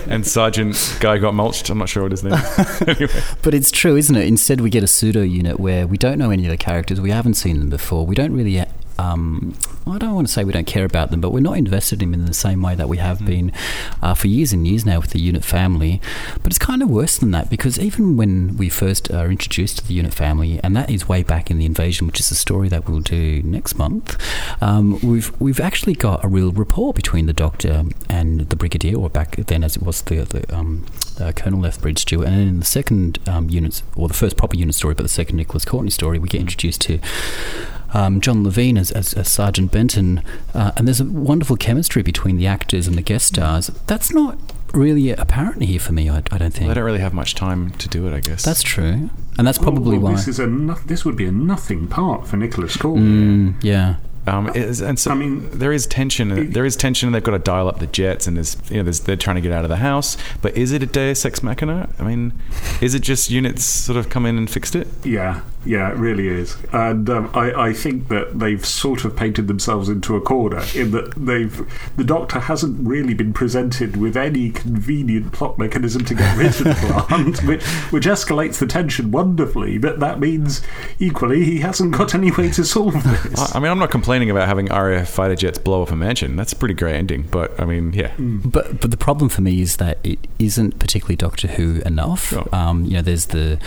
and Sergeant Guy Got Mulched. I'm not sure what his name is. Anyway. But it's true, isn't it? Instead, we get a pseudo unit where we don't know any of the characters, we haven't seen them before, we don't really. I don't want to say we don't care about them, but we're not invested in them in the same way that we have been for years and years now with the unit family. But it's kind of worse than that, because even when we first are introduced to the unit family, and that is way back in the Invasion, which is a story that we'll do next month, we've actually got a real rapport between the Doctor and the Brigadier, or back then as it was the Colonel Lethbridge Stewart. And then in the second unit, or the first proper unit story, but the second Nicholas Courtney story, we get introduced to John Levine as Sergeant Benton, and there's a wonderful chemistry between the actors and the guest stars. That's not really apparent here for me, I don't think. Well, they don't really have much time to do it, I guess. That's true. And that's probably why... This would be a nothing part for Nicholas Courtney. Yeah. There is tension. There is tension, and they've got to dial up the jets, and they're trying to get out of the house. But is it a Deus Ex Machina? I mean, is it just units sort of come in and fixed it? Yeah, it really is. And I think that they've sort of painted themselves into a corner in that the Doctor hasn't really been presented with any convenient plot mechanism to get rid of the plant, which escalates the tension wonderfully. But that means equally he hasn't got any way to solve this. I mean, I'm not complaining about having RAF fighter jets blow up a mansion. That's a pretty great ending. But I mean, yeah. But the problem for me is that it isn't particularly Doctor Who enough. Sure. There's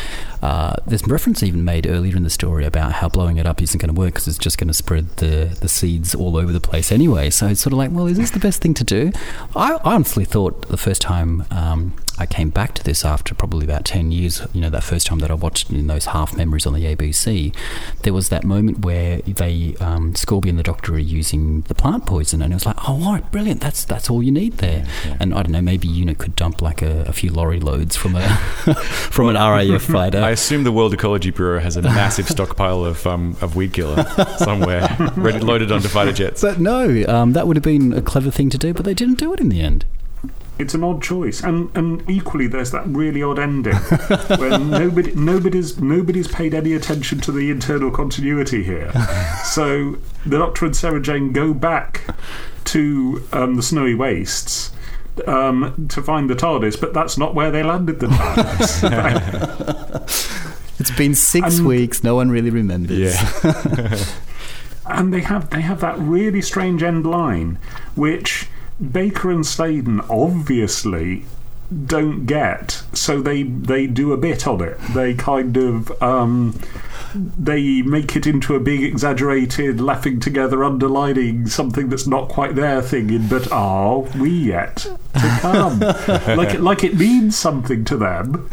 reference even made earlier in the story about how blowing it up isn't going to work because it's just going to spread the seeds all over the place anyway. So it's sort of like, well, is this the best thing to do? I honestly thought the first time I came back to this after probably about 10 years, that first time that I watched in those half memories on the ABC, there was that moment where they, Scorby and the Doctor are using the plant poison, and it was like, oh, all right, brilliant, that's all you need there. Yeah. And I don't know, maybe could dump like a few lorry loads from an RAF fighter. I assume the World Ecology Bureau has a massive stockpile of weed killer somewhere, ready, loaded onto fighter jets. But no, that would have been a clever thing to do, but they didn't do it in the end. It's an odd choice, and equally there's that really odd ending where nobody's paid any attention to the internal continuity here. So the Doctor and Sarah Jane go back to the Snowy Wastes to find the TARDIS, but that's not where they landed the TARDIS. It's been 6 weeks, no one really remembers. Yeah. And they have that really strange end line, which Baker and Sladen obviously don't get, so they do a bit on it. They kind of they make it into a big exaggerated laughing together underlining something that's not quite their thing in, but are we yet to come? like it means something to them.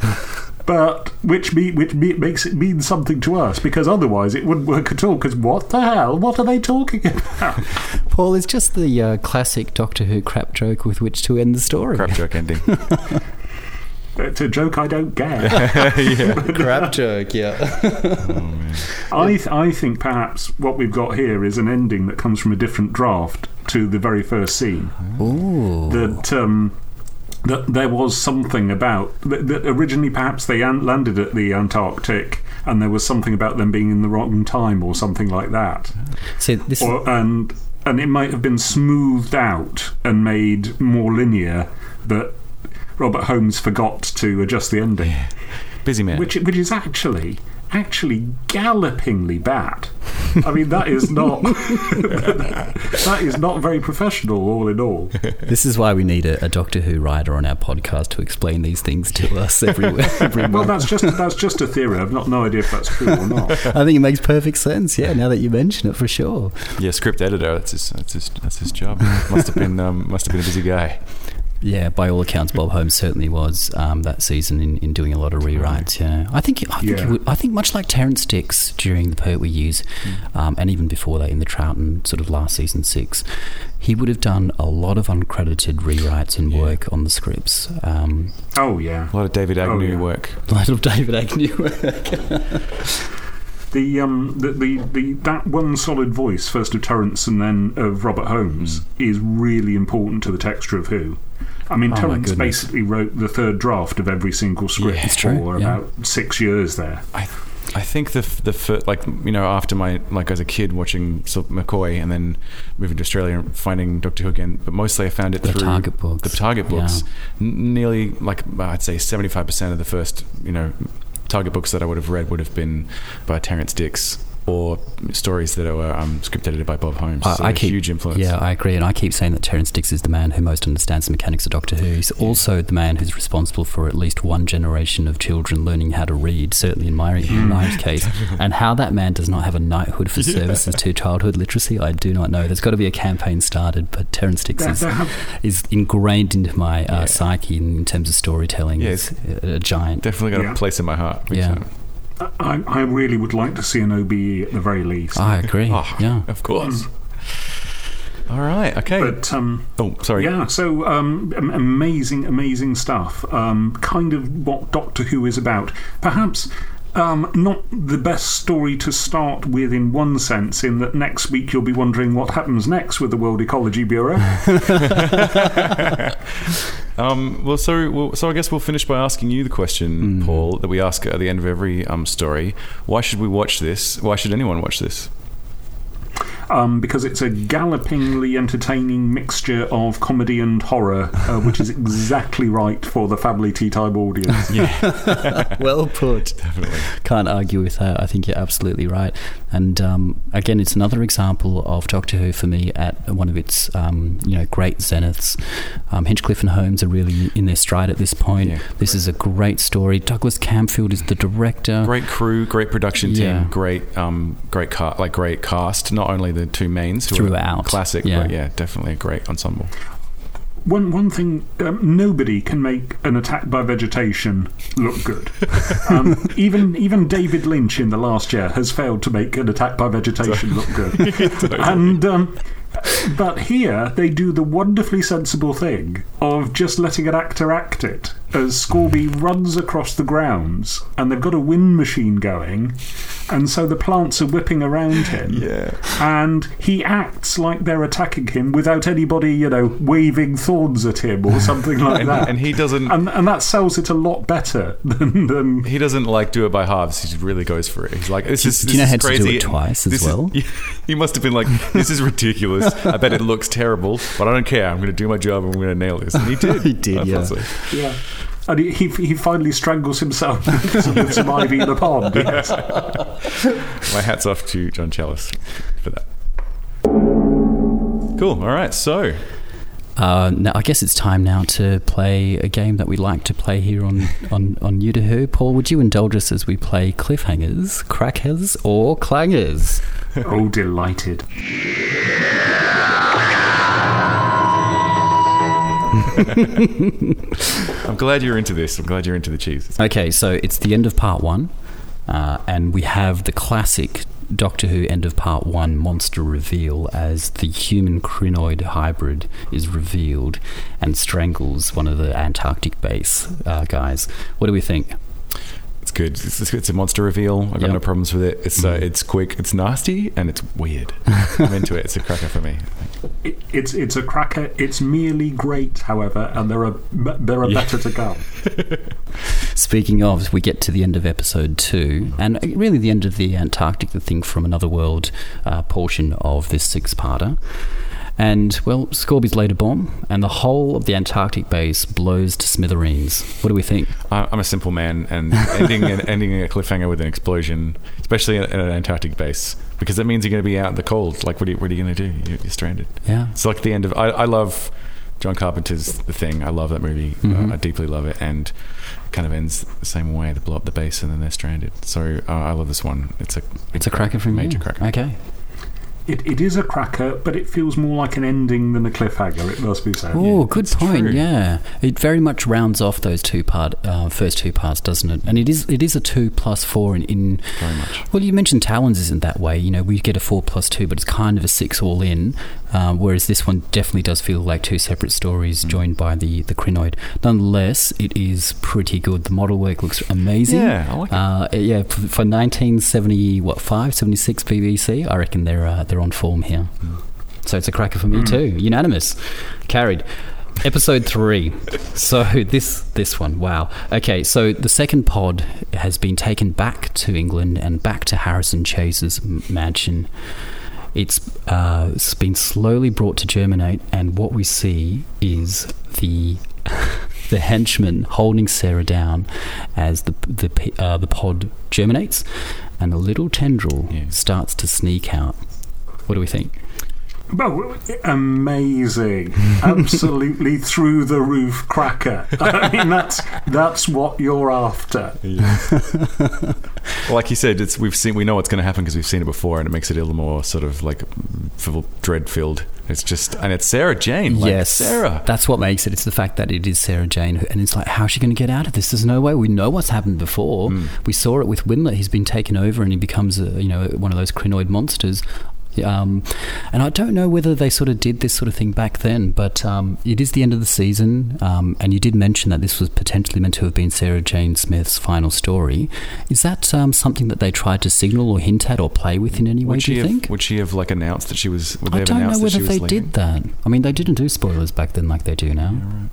But which makes it mean something to us, because otherwise it wouldn't work at all, because what the hell? What are they talking about? Paul, it's just the classic Doctor Who crap joke with which to end the story. Crap joke ending. It's a joke I don't get. Crap joke, yeah. Oh, man. I think perhaps what we've got here is an ending that comes from a different draft to the very first scene. Ooh. That there was something about that originally perhaps they landed at the Antarctic, and there was something about them being in the wrong time or something like that. So this and it might have been smoothed out and made more linear, but Robert Holmes forgot to adjust the ending. Yeah. Busy man. Which is actually gallopingly bad. I mean, that is not that is not very professional all in all. This is why we need a Doctor Who writer on our podcast to explain these things to us every well, that's just a theory. I've no idea if that's true or not. I think it makes perfect sense, yeah, now that you mention it, for sure. Yeah, script editor, that's his job. Must have been a busy guy. Yeah, by all accounts, Bob Holmes certainly was that season in doing a lot of rewrites. Yeah, I think much like Terence Dicks during the Pertwee years, and even before that in the Troughton sort of last season 6, he would have done a lot of uncredited rewrites and work on the scripts. A lot of David Agnew work. A lot of David Agnew work. The that one solid voice, first of Terence and then of Robert Holmes, is really important to the texture of Who. I mean, Terence basically wrote the third draft of every single script for about 6 years there. I think the first, after my, as a kid watching McCoy and then moving to Australia and finding Doctor Who again, but mostly I found it through the Target books. Yeah. Nearly, I'd say 75% of the first, Target books that I would have read would have been by Terence Dicks, or stories that were script edited by Bob Holmes. Huge influence. Yeah, I agree. And I keep saying that Terence Dicks is the man who most understands the mechanics of Doctor Who. He's also the man who's responsible for at least one generation of children learning how to read, certainly in my case. And how that man does not have a knighthood for services to childhood literacy, I do not know. There's got to be a campaign started, but Terence Dicks is ingrained into my psyche in terms of storytelling. Yeah, it's a giant. Definitely got a place in my heart. Yeah. Sense. I really would like to see an OBE at the very least. I agree. Of course. All right. Okay. But sorry. Yeah. So amazing stuff. Kind of what Doctor Who is about. Perhaps Not the best story to start with in one sense, in that next week you'll be wondering what happens next with the World Ecology Bureau. So I guess we'll finish by asking you the question, Paul, that we ask at the end of every story. Why should we watch this? Why should anyone watch this? Because it's a gallopingly entertaining mixture of comedy and horror, which is exactly right for the Family Tea Time audience. Yeah. Well put. Definitely. Can't argue with that. I think you're absolutely right. And again, it's another example of Doctor Who for me at one of its great zeniths. Hinchcliffe and Holmes are really in their stride at this point. Yeah. This is a great story. Douglas Camfield is the director. Great crew, great production team, great cast. Not only the two mains who throughout are classic, but definitely a great ensemble. One thing, nobody can make an attack by vegetation look good. Even David Lynch in the last year has failed to make an attack by vegetation look good. Totally. And but here they do the wonderfully sensible thing of just letting an actor act it as Scorby runs across the grounds, and they've got a wind machine going, and so the plants are whipping around him, and he acts like they're attacking him without anybody, waving thorns at him or something like that. And he doesn't, and that sells it a lot better than he doesn't do it by halves. He really goes for it. He's like, this is crazy. Do you know how to do it twice as well? He must have been like, this is ridiculous. I bet it looks terrible, but I don't care. I'm going to do my job. And I'm going to nail this. And he did. Yeah. And he finally strangles himself with some ivy in the pond. Yes. My hat's off to John Challis for that. Cool. All right. So now I guess it's time now to play a game that we like to play here on You To Who. Paul, would you indulge us as we play cliffhangers, crackers, or clangers? Oh, delighted. I'm glad you're into this. I'm glad you're into the cheese. Okay, so it's the end of part one, and we have the classic Doctor Who end of part one monster reveal as the human Krynoid hybrid is revealed and strangles one of the Antarctic base guys. What do we think? It's good. It's a monster reveal. I've got no problems with it. It's quick, it's nasty, and it's weird. I'm into it. It's a cracker for me. It's a cracker. It's merely great, however, and there are better to come. Speaking of, we get to the end of episode 2, and really the end of the Antarctic, the thing from another world portion of this six-parter. And, well, Scorby's laid a bomb, and the whole of the Antarctic base blows to smithereens. What do we think? I'm a simple man, and ending a cliffhanger with an explosion, especially in an Antarctic base, because that means you're going to be out in the cold. Like, what are you going to do? You're stranded. Yeah. It's like the end of... I love John Carpenter's The Thing. I love that movie. Mm-hmm. I deeply love it, and it kind of ends the same way. They blow up the base, and then they're stranded. So, I love this one. It's a cracker from major cracker. Okay. It is a cracker, but it feels more like an ending than a cliffhanger, it must be said. Oh, yeah, good point, true. It very much rounds off those first two parts, doesn't it? And it is a 2 + 4 in... Very much. Well, you mentioned Talons isn't that way. We get a 4 + 2, but it's kind of a 6 all in, whereas this one definitely does feel like two separate stories joined by the Krynoid. Nonetheless, it is pretty good. The model work looks amazing. Yeah, I like it. For 1976 BBC, I reckon they're on form here. So it's a cracker for me too. Unanimous. Carried. Episode 3. So this one, wow. Okay, so the second pod has been taken back to England and back to Harrison Chase's mansion. It's been slowly brought to germinate, and what we see is the henchman holding Sarah down as the pod germinates, and a little tendril starts to sneak out. What do we think? Well, amazing. Absolutely through the roof cracker. I mean, that's what you're after. Yeah. Like you said, we know what's going to happen because we've seen it before, and it makes it a little more sort of like dread-filled. It's Sarah Jane. Sarah. That's what makes it. It's the fact that it is Sarah Jane, and it's like, how's she going to get out of this? There's no way. We know what's happened before. We saw it with Winlett. He's been taken over, and he becomes one of those Krynoid monsters. And I don't know whether they sort of did this sort of thing back then, but it is the end of the season, and you did mention that this was potentially meant to have been Sarah Jane Smith's final story. Is that something that they tried to signal or hint at or play with in any way, do you think? Would she have like announced that she was leaving? I don't know whether they did that. I mean, they didn't do spoilers back then like they do now. Yeah, right.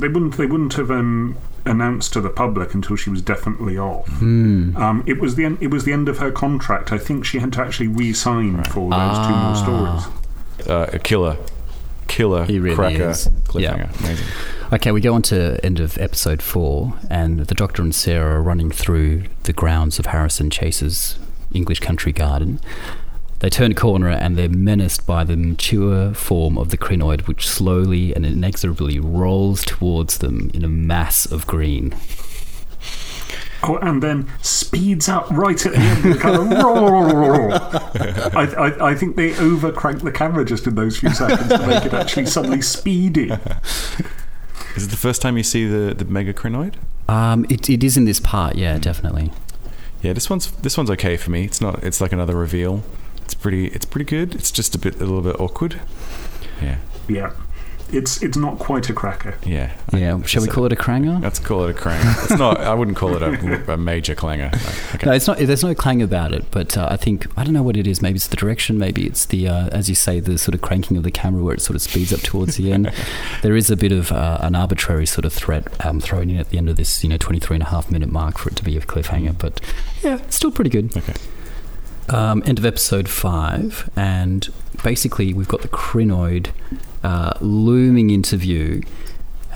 They wouldn't have announced to the public until she was definitely off. Mm. It was the end of her contract. I think she had to actually re-sign for those two more stories. A killer he really cracker is. Cliffhanger. Yeah. Amazing. Okay, we go on to end of episode 4, and the Doctor and Sarah are running through the grounds of Harrison Chase's English country garden. They turn a corner and they're menaced by the mature form of the Krynoid, which slowly and inexorably rolls towards them in a mass of green. Oh, and then speeds up right at the end of the car. I think they over-cranked the camera just in those few seconds to make it actually suddenly speedy. Is it the first time you see the mega Krynoid? It is in this part, yeah, definitely. Yeah, this one's okay for me. It's not. It's like another reveal. It's pretty good. It's just a little bit awkward. Yeah. Yeah. It's not quite a cracker. Yeah. Yeah. Shall we call it a cranger? Let's call it a cranger. It's not. I wouldn't call it a major clanger. Okay. No, it's not. There's no clang about it. But I think I don't know what it is. Maybe it's the direction. Maybe it's the as you say, the sort of cranking of the camera where it sort of speeds up towards the end. There is a bit of an arbitrary sort of threat thrown in at the end of this, 23.5-minute mark for it to be a cliffhanger. But yeah, it's still pretty good. Okay. End of episode 5, and basically we've got the Krynoid looming into view,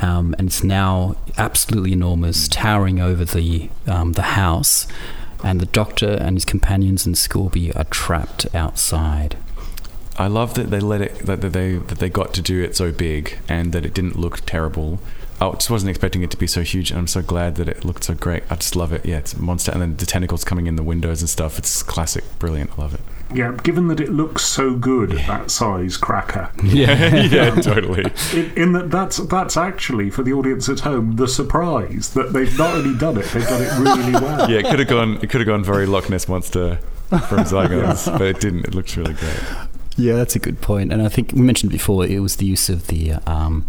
and it's now absolutely enormous, towering over the house, and the Doctor and his companions and Scorby are trapped outside. I love that they that they got to do it so big, and that it didn't look terrible. I just wasn't expecting it to be so huge, and I'm so glad that it looked so great. I just love it. Yeah, it's a monster, and then the tentacles coming in the windows and stuff. It's classic, brilliant. I love it. Yeah, given that it looks so good at that size, cracker. Yeah, yeah, totally. In that's actually, for the audience at home, the surprise that they've not only done it, they've done it really well. Yeah, it could have gone very Loch Ness Monster from Zygons, but it didn't. It looks really great. Yeah, that's a good point. And I think we mentioned before, it was the use of the, well,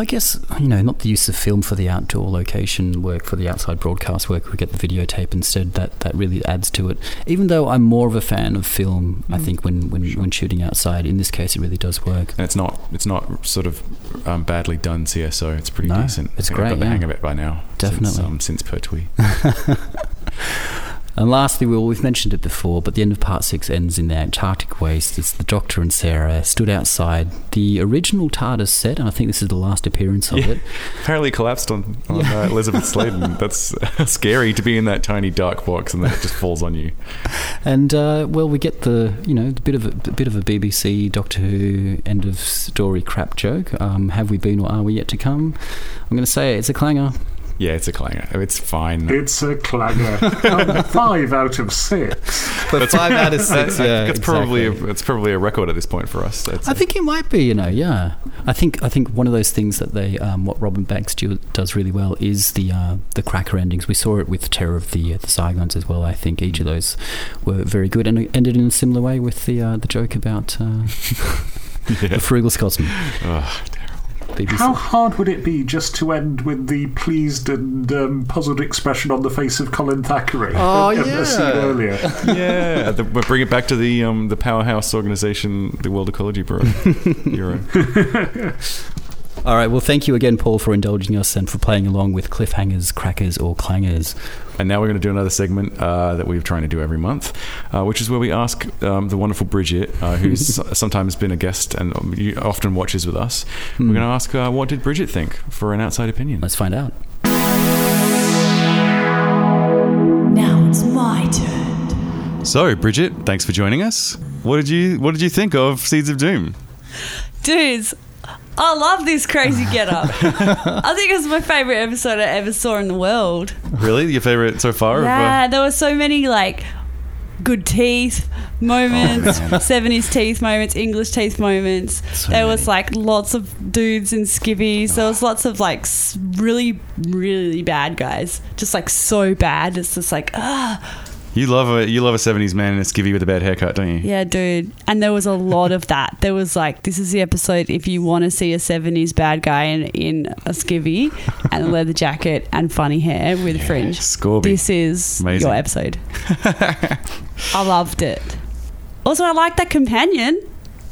I guess, not the use of film for the outdoor location work, for the outside broadcast work. We get the videotape instead. That really adds to it. Even though I'm more of a fan of film, I think, when shooting outside, in this case, it really does work. And it's not sort of badly done CSO. It's pretty decent. It's great. I've got the hang of it by now. Definitely. Since Pertwee. And lastly, we've mentioned it before, but the end of part 6 ends in the Antarctic waste as the Doctor and Sarah stood outside the original TARDIS set, and I think this is the last appearance of it. Apparently collapsed on Elisabeth Sladen. That's scary to be in that tiny dark box and then it just falls on you. And we get the bit of a BBC Doctor Who end of story crap joke. Have we been or are we yet to come? I'm going to say it's a clanger. Yeah, it's a clanger. It's fine. It's a clanger. 5 out of 6. But 5 out of 6. Yeah, it's exactly. Probably a record at this point for us. I think it might be. I think one of those things that they what Robert Banks Stewart does really well is the cracker endings. We saw it with Terror of the Zygons as well. I think each of those were very good and ended in a similar way with the joke about the frugal Scotsman. Oh, BBC. How hard would it be just to end with the pleased and puzzled expression on the face of Colin Thackeray? Oh, yeah. Seen earlier. Yeah. Bring it back to the powerhouse organisation, the World Ecology Bureau. All right. Well, thank you again, Paul, for indulging us and for playing along with cliffhangers, crackers, or clangers. And now we're going to do another segment that we're trying to do every month, which is where we ask the wonderful Bridget, who's sometimes been a guest and often watches with us. Mm. We're going to ask, what did Bridget think, for an outside opinion? Let's find out. Now it's my turn. So, Bridget, thanks for joining us. What did you think of Seeds of Doom? Dudes, I love this crazy get-up. I think it was my favourite episode I ever saw in the world. Really? Your favourite so far? Yeah, there were so many, like, good teeth moments, 70s teeth moments, English teeth moments. So there was, like, lots of dudes in skivvies. There was lots of, like, really, really bad guys. Just, like, so bad. It's just like, You love a 70s man in a skivvy with a bad haircut, don't you? Yeah, dude. And there was a lot of that. There was like, this is the episode if you want to see a 70s bad guy in a skivvy and a leather jacket and funny hair with fringe. Scorby. This is amazing. Your episode. I loved it. Also, I like that companion.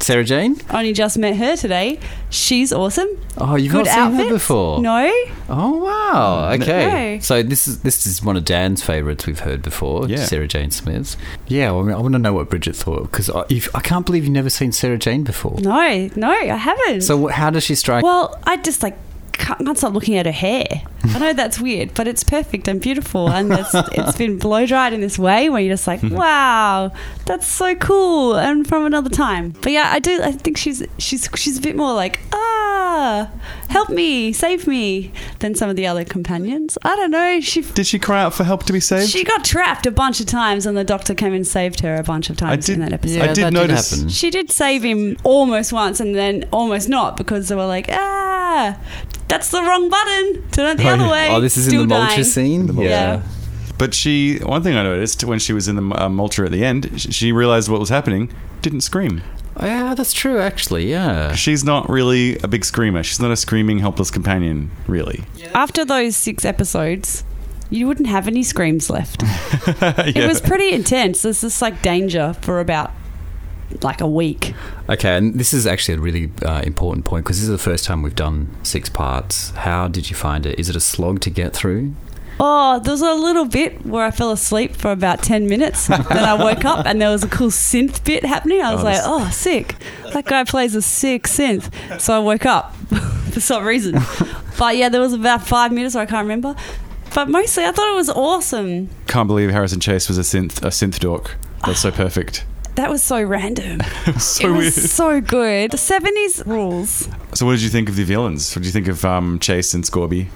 Sarah Jane? Only just met her today. She's awesome. Oh, you've not seen her before? No. Oh, wow. Okay. No. So this is one of Dan's favourites we've heard before, Sarah Jane Smith. Yeah, well, I want to know what Bridget thought, because I can't believe you've never seen Sarah Jane before. No, I haven't. So how does she strike? Well, I just can't stop looking at her hair. I know that's weird, but it's perfect and beautiful, and it's been blow dried in this way where you're just like, wow, that's so cool and from another time. But yeah, I think she's a bit more like, help me, save me, than some of the other companions. I don't know. Did she cry out for help to be saved? She got trapped a bunch of times, and the Doctor came and saved her a bunch of times in that episode. Yeah, I did notice. Did she did save him almost once, and then almost not, because they were like, that's the wrong button. Turn it the other way. Oh, this is still in the Mulcher scene? Yeah. But one thing I noticed when she was in the Mulcher at the end, she realised what was happening, didn't scream. Yeah, that's true, actually, yeah. She's not really a big screamer. She's not a screaming, helpless companion, really. After those 6 episodes, you wouldn't have any screams left. It was pretty intense. There's this, danger for about... a week. Okay, and this is actually a really important point, because this is the first time we've done 6 parts. How did you find it? Is it a slog to get through? Oh, there was a little bit where I fell asleep for about 10 minutes. Then I woke up and there was a cool synth bit happening. I was sick. That guy plays a sick synth. So I woke up for some reason. But yeah, there was about 5 minutes where I can't remember. But mostly I thought it was awesome. Can't believe Harrison Chase was a synth dork. That's so perfect. That was so random. It was weird. So good. The 70s rules. So what did you think of the villains? What did you think of Chase and Scorby?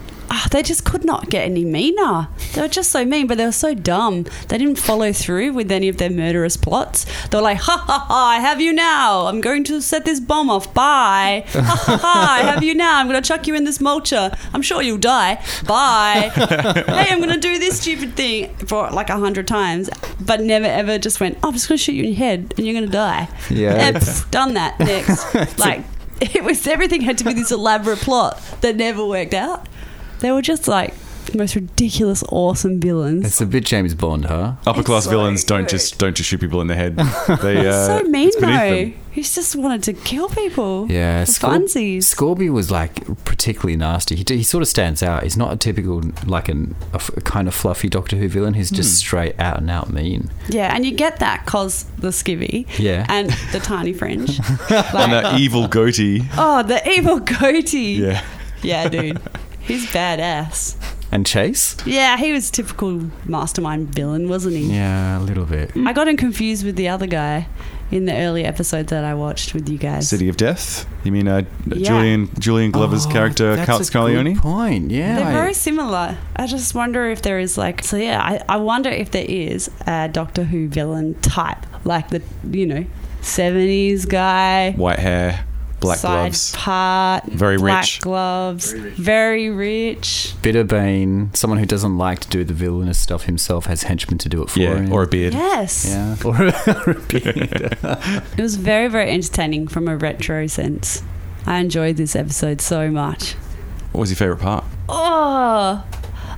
They just could not get any meaner. They were just so mean, but they were so dumb. They didn't follow through with any of their murderous plots. They were like, ha, ha, ha, I have you now. I'm going to set this bomb off. Bye. Ha, ha, ha, I have you now. I'm going to chuck you in this mulcher. I'm sure you'll die. Bye. Hey, I'm going to do this stupid thing for 100 times, but never ever just went, I'm just going to shoot you in your head and you're going to die. Yeah. Eps, done that. Next. It was everything had to be this elaborate plot that never worked out. They were just the most ridiculous, awesome villains. It's a bit James Bond, huh? Upper-class villains don't just shoot people in the head. They so mean though. He just wanted to kill people. Yeah, funsies. Scorby was particularly nasty. He sort of stands out. He's not a typical a kind of fluffy Doctor Who villain. He's just straight out and out mean. Yeah, and you get that cause the skivvy. Yeah, and the tiny fringe and that evil goatee. Oh, the evil goatee. Yeah, dude. He's badass. And Chase? Yeah, he was a typical mastermind villain, wasn't he? Yeah, a little bit. I got him confused with the other guy in the early episode that I watched with you guys. City of Death? You mean Julian Glover's character, Cal Scarleone? That's a good point, yeah. They're very similar. I just wonder if there is I wonder if there is a Doctor Who villain type, the, 70s guy. White hair. Black gloves. Very rich. Black gloves. Very rich. Bitterbane. Someone who doesn't like to do the villainous stuff himself has henchmen to do it for him. Yeah, or a beard. Yes. Yeah, or a beard. It was very, very entertaining from a retro sense. I enjoyed this episode so much. What was your favourite part? Oh...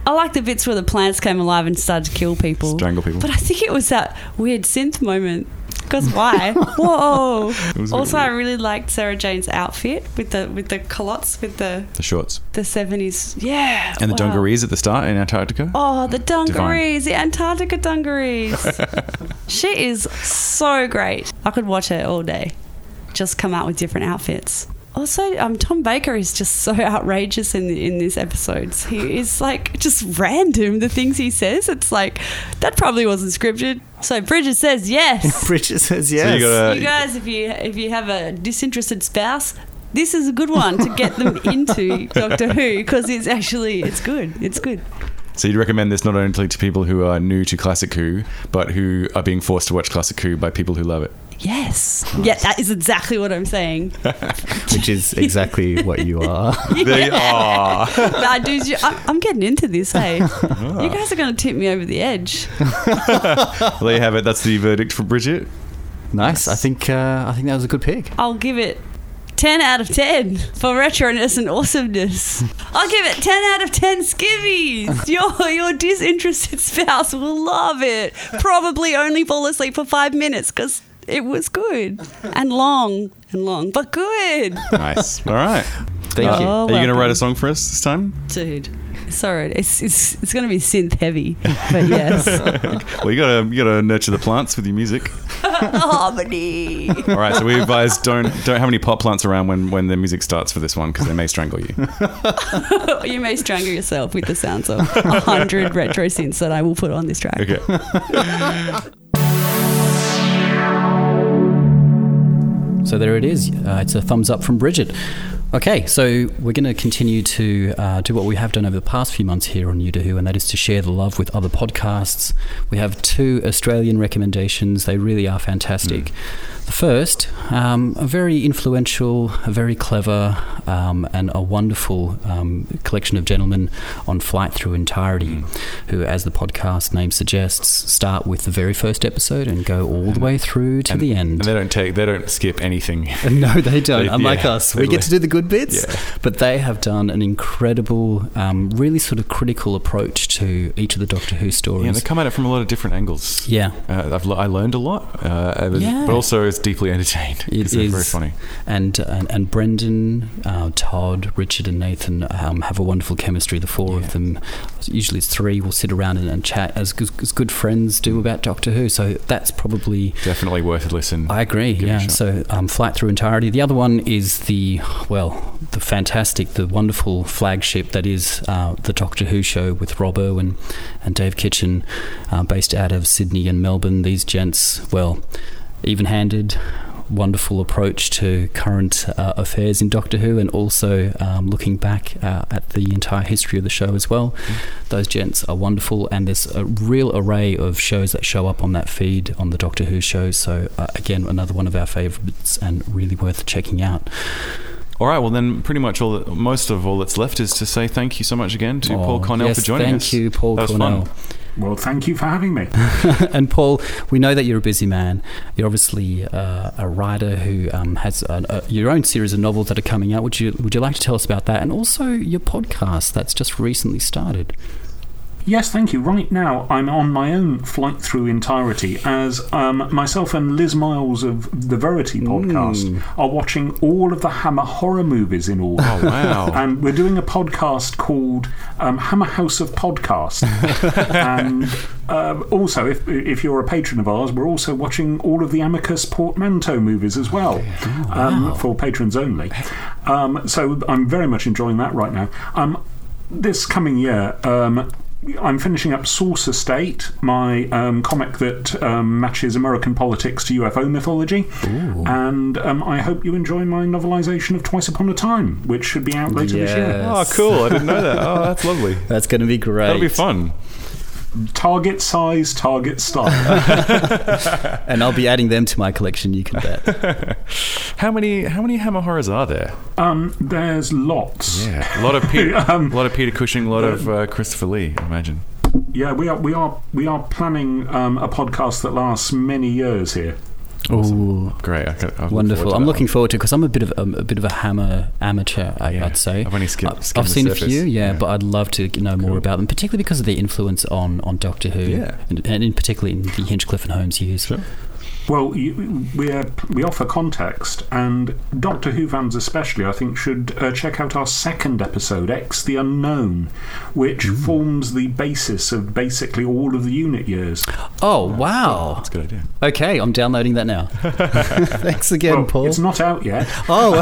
I like the bits where the plants came alive and started to kill people. Strangle people. But I think it was that weird synth moment. Because why? Whoa. Also, I really liked Sarah Jane's outfit with the culottes, with the... The shorts. The 70s. Yeah. And the dungarees at the start in Antarctica. Oh, the dungarees. Divine. The Antarctica dungarees. She is so great. I could watch her all day. Just come out with different outfits. Also, Tom Baker is just so outrageous in these episodes. He is just random, the things he says. It's that probably wasn't scripted. So Bridget says yes. Bridget says yes. So you guys, if you have a disinterested spouse, this is a good one to get them into Doctor Who, because it's good. It's good. So you'd recommend this not only to people who are new to Classic Who, but who are being forced to watch Classic Who by people who love it. Yes. Nice. Yeah, that is exactly what I'm saying. Which is exactly what you are. They are. But I do, I'm getting into this, hey. Oh. You guys are going to tip me over the edge. Well, there you have it. That's the verdict for Bridget. Nice. Yes. I think that was a good pick. I'll give it 10 out of 10 for retroness and awesomeness. I'll give it 10 out of 10 skivvies. Your disinterested spouse will love it. Probably only fall asleep for 5 minutes because it was good and long, but good. Nice. All right. Thank you. Are you going to write a song for us this time? Dude. Sorry, it's going to be synth heavy, but yes. Well, you got to nurture the plants with your music. Harmony. All right, so we advise don't have any pot plants around when the music starts for this one because they may strangle you. You may strangle yourself with the sounds of 100 retro synths that I will put on this track. Okay. So there it is. It's a thumbs up from Bridget. Okay, so we're going to continue to do what we have done over the past few months here on You Do Who, and that is to share the love with other podcasts. We have 2 Australian recommendations. They really are fantastic. The first, a very influential, a very clever, and a wonderful collection of gentlemen on Flight Through Entirety, who, as the podcast name suggests, start with the very first episode and go all the way through to the end. And they don't skip anything. No, they don't. Unlike us, we get to do the good bits, but they have done an incredible, really sort of critical approach to each of the Doctor Who stories. Yeah, they come at it from a lot of different angles. Yeah. I learned a lot, but also it's deeply entertained. It's very funny. And Brendan, Todd, Richard and Nathan have a wonderful chemistry. The four of them, usually it's 3, will sit around and chat as good friends do about Doctor Who, so that's probably... Definitely worth a listen. I agree, yeah. So Flight Through Entirety. The other one is the wonderful flagship that is The Doctor Who Show with Rob Irwin and Dave Kitchen, based out of Sydney and Melbourne. These gents, even-handed, wonderful approach to current affairs in Doctor Who, and also looking back at the entire history of the show as well. Those gents are wonderful, and there's a real array of shows that show up on that feed on the Doctor Who Show. So again, another one of our favourites and really worth checking out. All right, well then pretty much most of all that's left is to say thank you so much again to Paul Cornell for joining us. Thank you, Paul Cornell. Fun. Well, thank you for having me. And Paul, we know that you're a busy man. You're obviously a writer who has your own series of novels that are coming out. Would you like to tell us about that? And also your podcast that's just recently started. Yes, thank you. Right now, I'm on my own Flight Through Entirety, as myself and Liz Miles of the Verity podcast are watching all of the Hammer horror movies in order. Oh, wow. And we're doing a podcast called Hammer House of Podcasts. And also, if you're a patron of ours, we're also watching all of the Amicus Portmanteau movies as well, for patrons only. So I'm very much enjoying that right now. This coming year... I'm finishing up Saucer State, my comic that matches American politics to UFO mythology. Ooh. And I hope you enjoy my novelisation of Twice Upon a Time, which should be out later this year. Oh, cool. I didn't know that. Oh, that's lovely. That's going to be great. That'll be fun. Target size, target style. And I'll be adding them to my collection, you can bet. How many Hammer horrors are there? There's lots. Yeah, a lot of Peter Cushing, a lot of Christopher Lee, I imagine. Yeah, we are planning a podcast that lasts many years here. Awesome. Ooh, great! Wonderful. I'm looking forward to it because I'm a bit of a Hammer amateur, I'd say. I've only I've seen a few, but I'd love to know more about them, particularly because of the influence on Doctor Who, and in particular in the Hinchcliffe and Holmes years. Sure. Well, we offer context, and Doctor Who fans especially, I think, should check out our second episode, X the Unknown, which forms the basis of basically all of the unit years. Oh, wow. That's a good idea. Okay, I'm downloading that now. Thanks again, Paul. It's not out yet. Oh,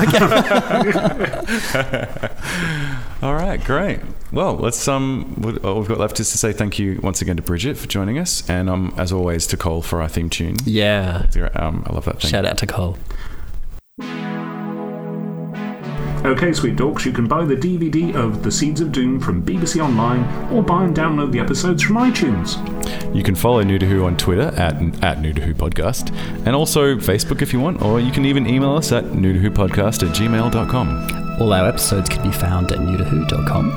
okay. All right, great. Well, all we've got left is to say thank you once again to Bridget for joining us, and as always to Cole for our theme tune. Yeah, I love that thing. Shout out to Cole. Okay, sweet dorks, you can buy the DVD of The Seeds of Doom from BBC Online or buy and download the episodes from iTunes. You can follow New To Who on Twitter at New To Who Podcast, and also Facebook if you want, or you can even email us at newtowhopodcast@gmail.com. All our episodes can be found at newtowho.com,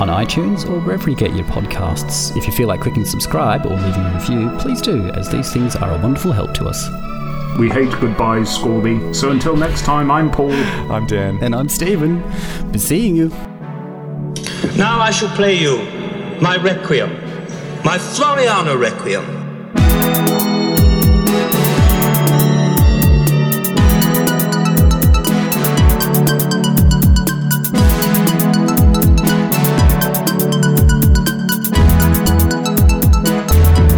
on iTunes, or wherever you get your podcasts. If you feel like clicking subscribe or leaving a review, please do, as these things are a wonderful help to us. We hate goodbyes, Scorby. So until next time, I'm Paul. I'm Dan. And I'm Stephen. Be seeing you. Now I shall play you my Requiem, my Floriana Requiem.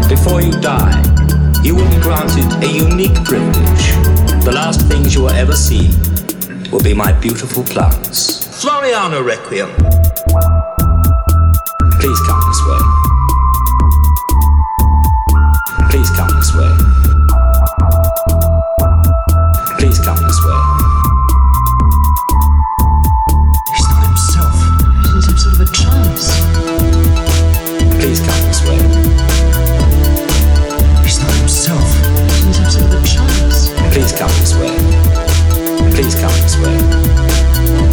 Before you die, you will be granted a unique privilege. The last things you will ever see will be my beautiful plants. Floriana Requiem. Please come this way. Please come this way. Please come this way. He's not himself. He's in some sort of a trance. Please come this way. Please come this way. Please come this way.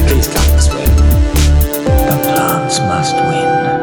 Please come this way. The plants must win.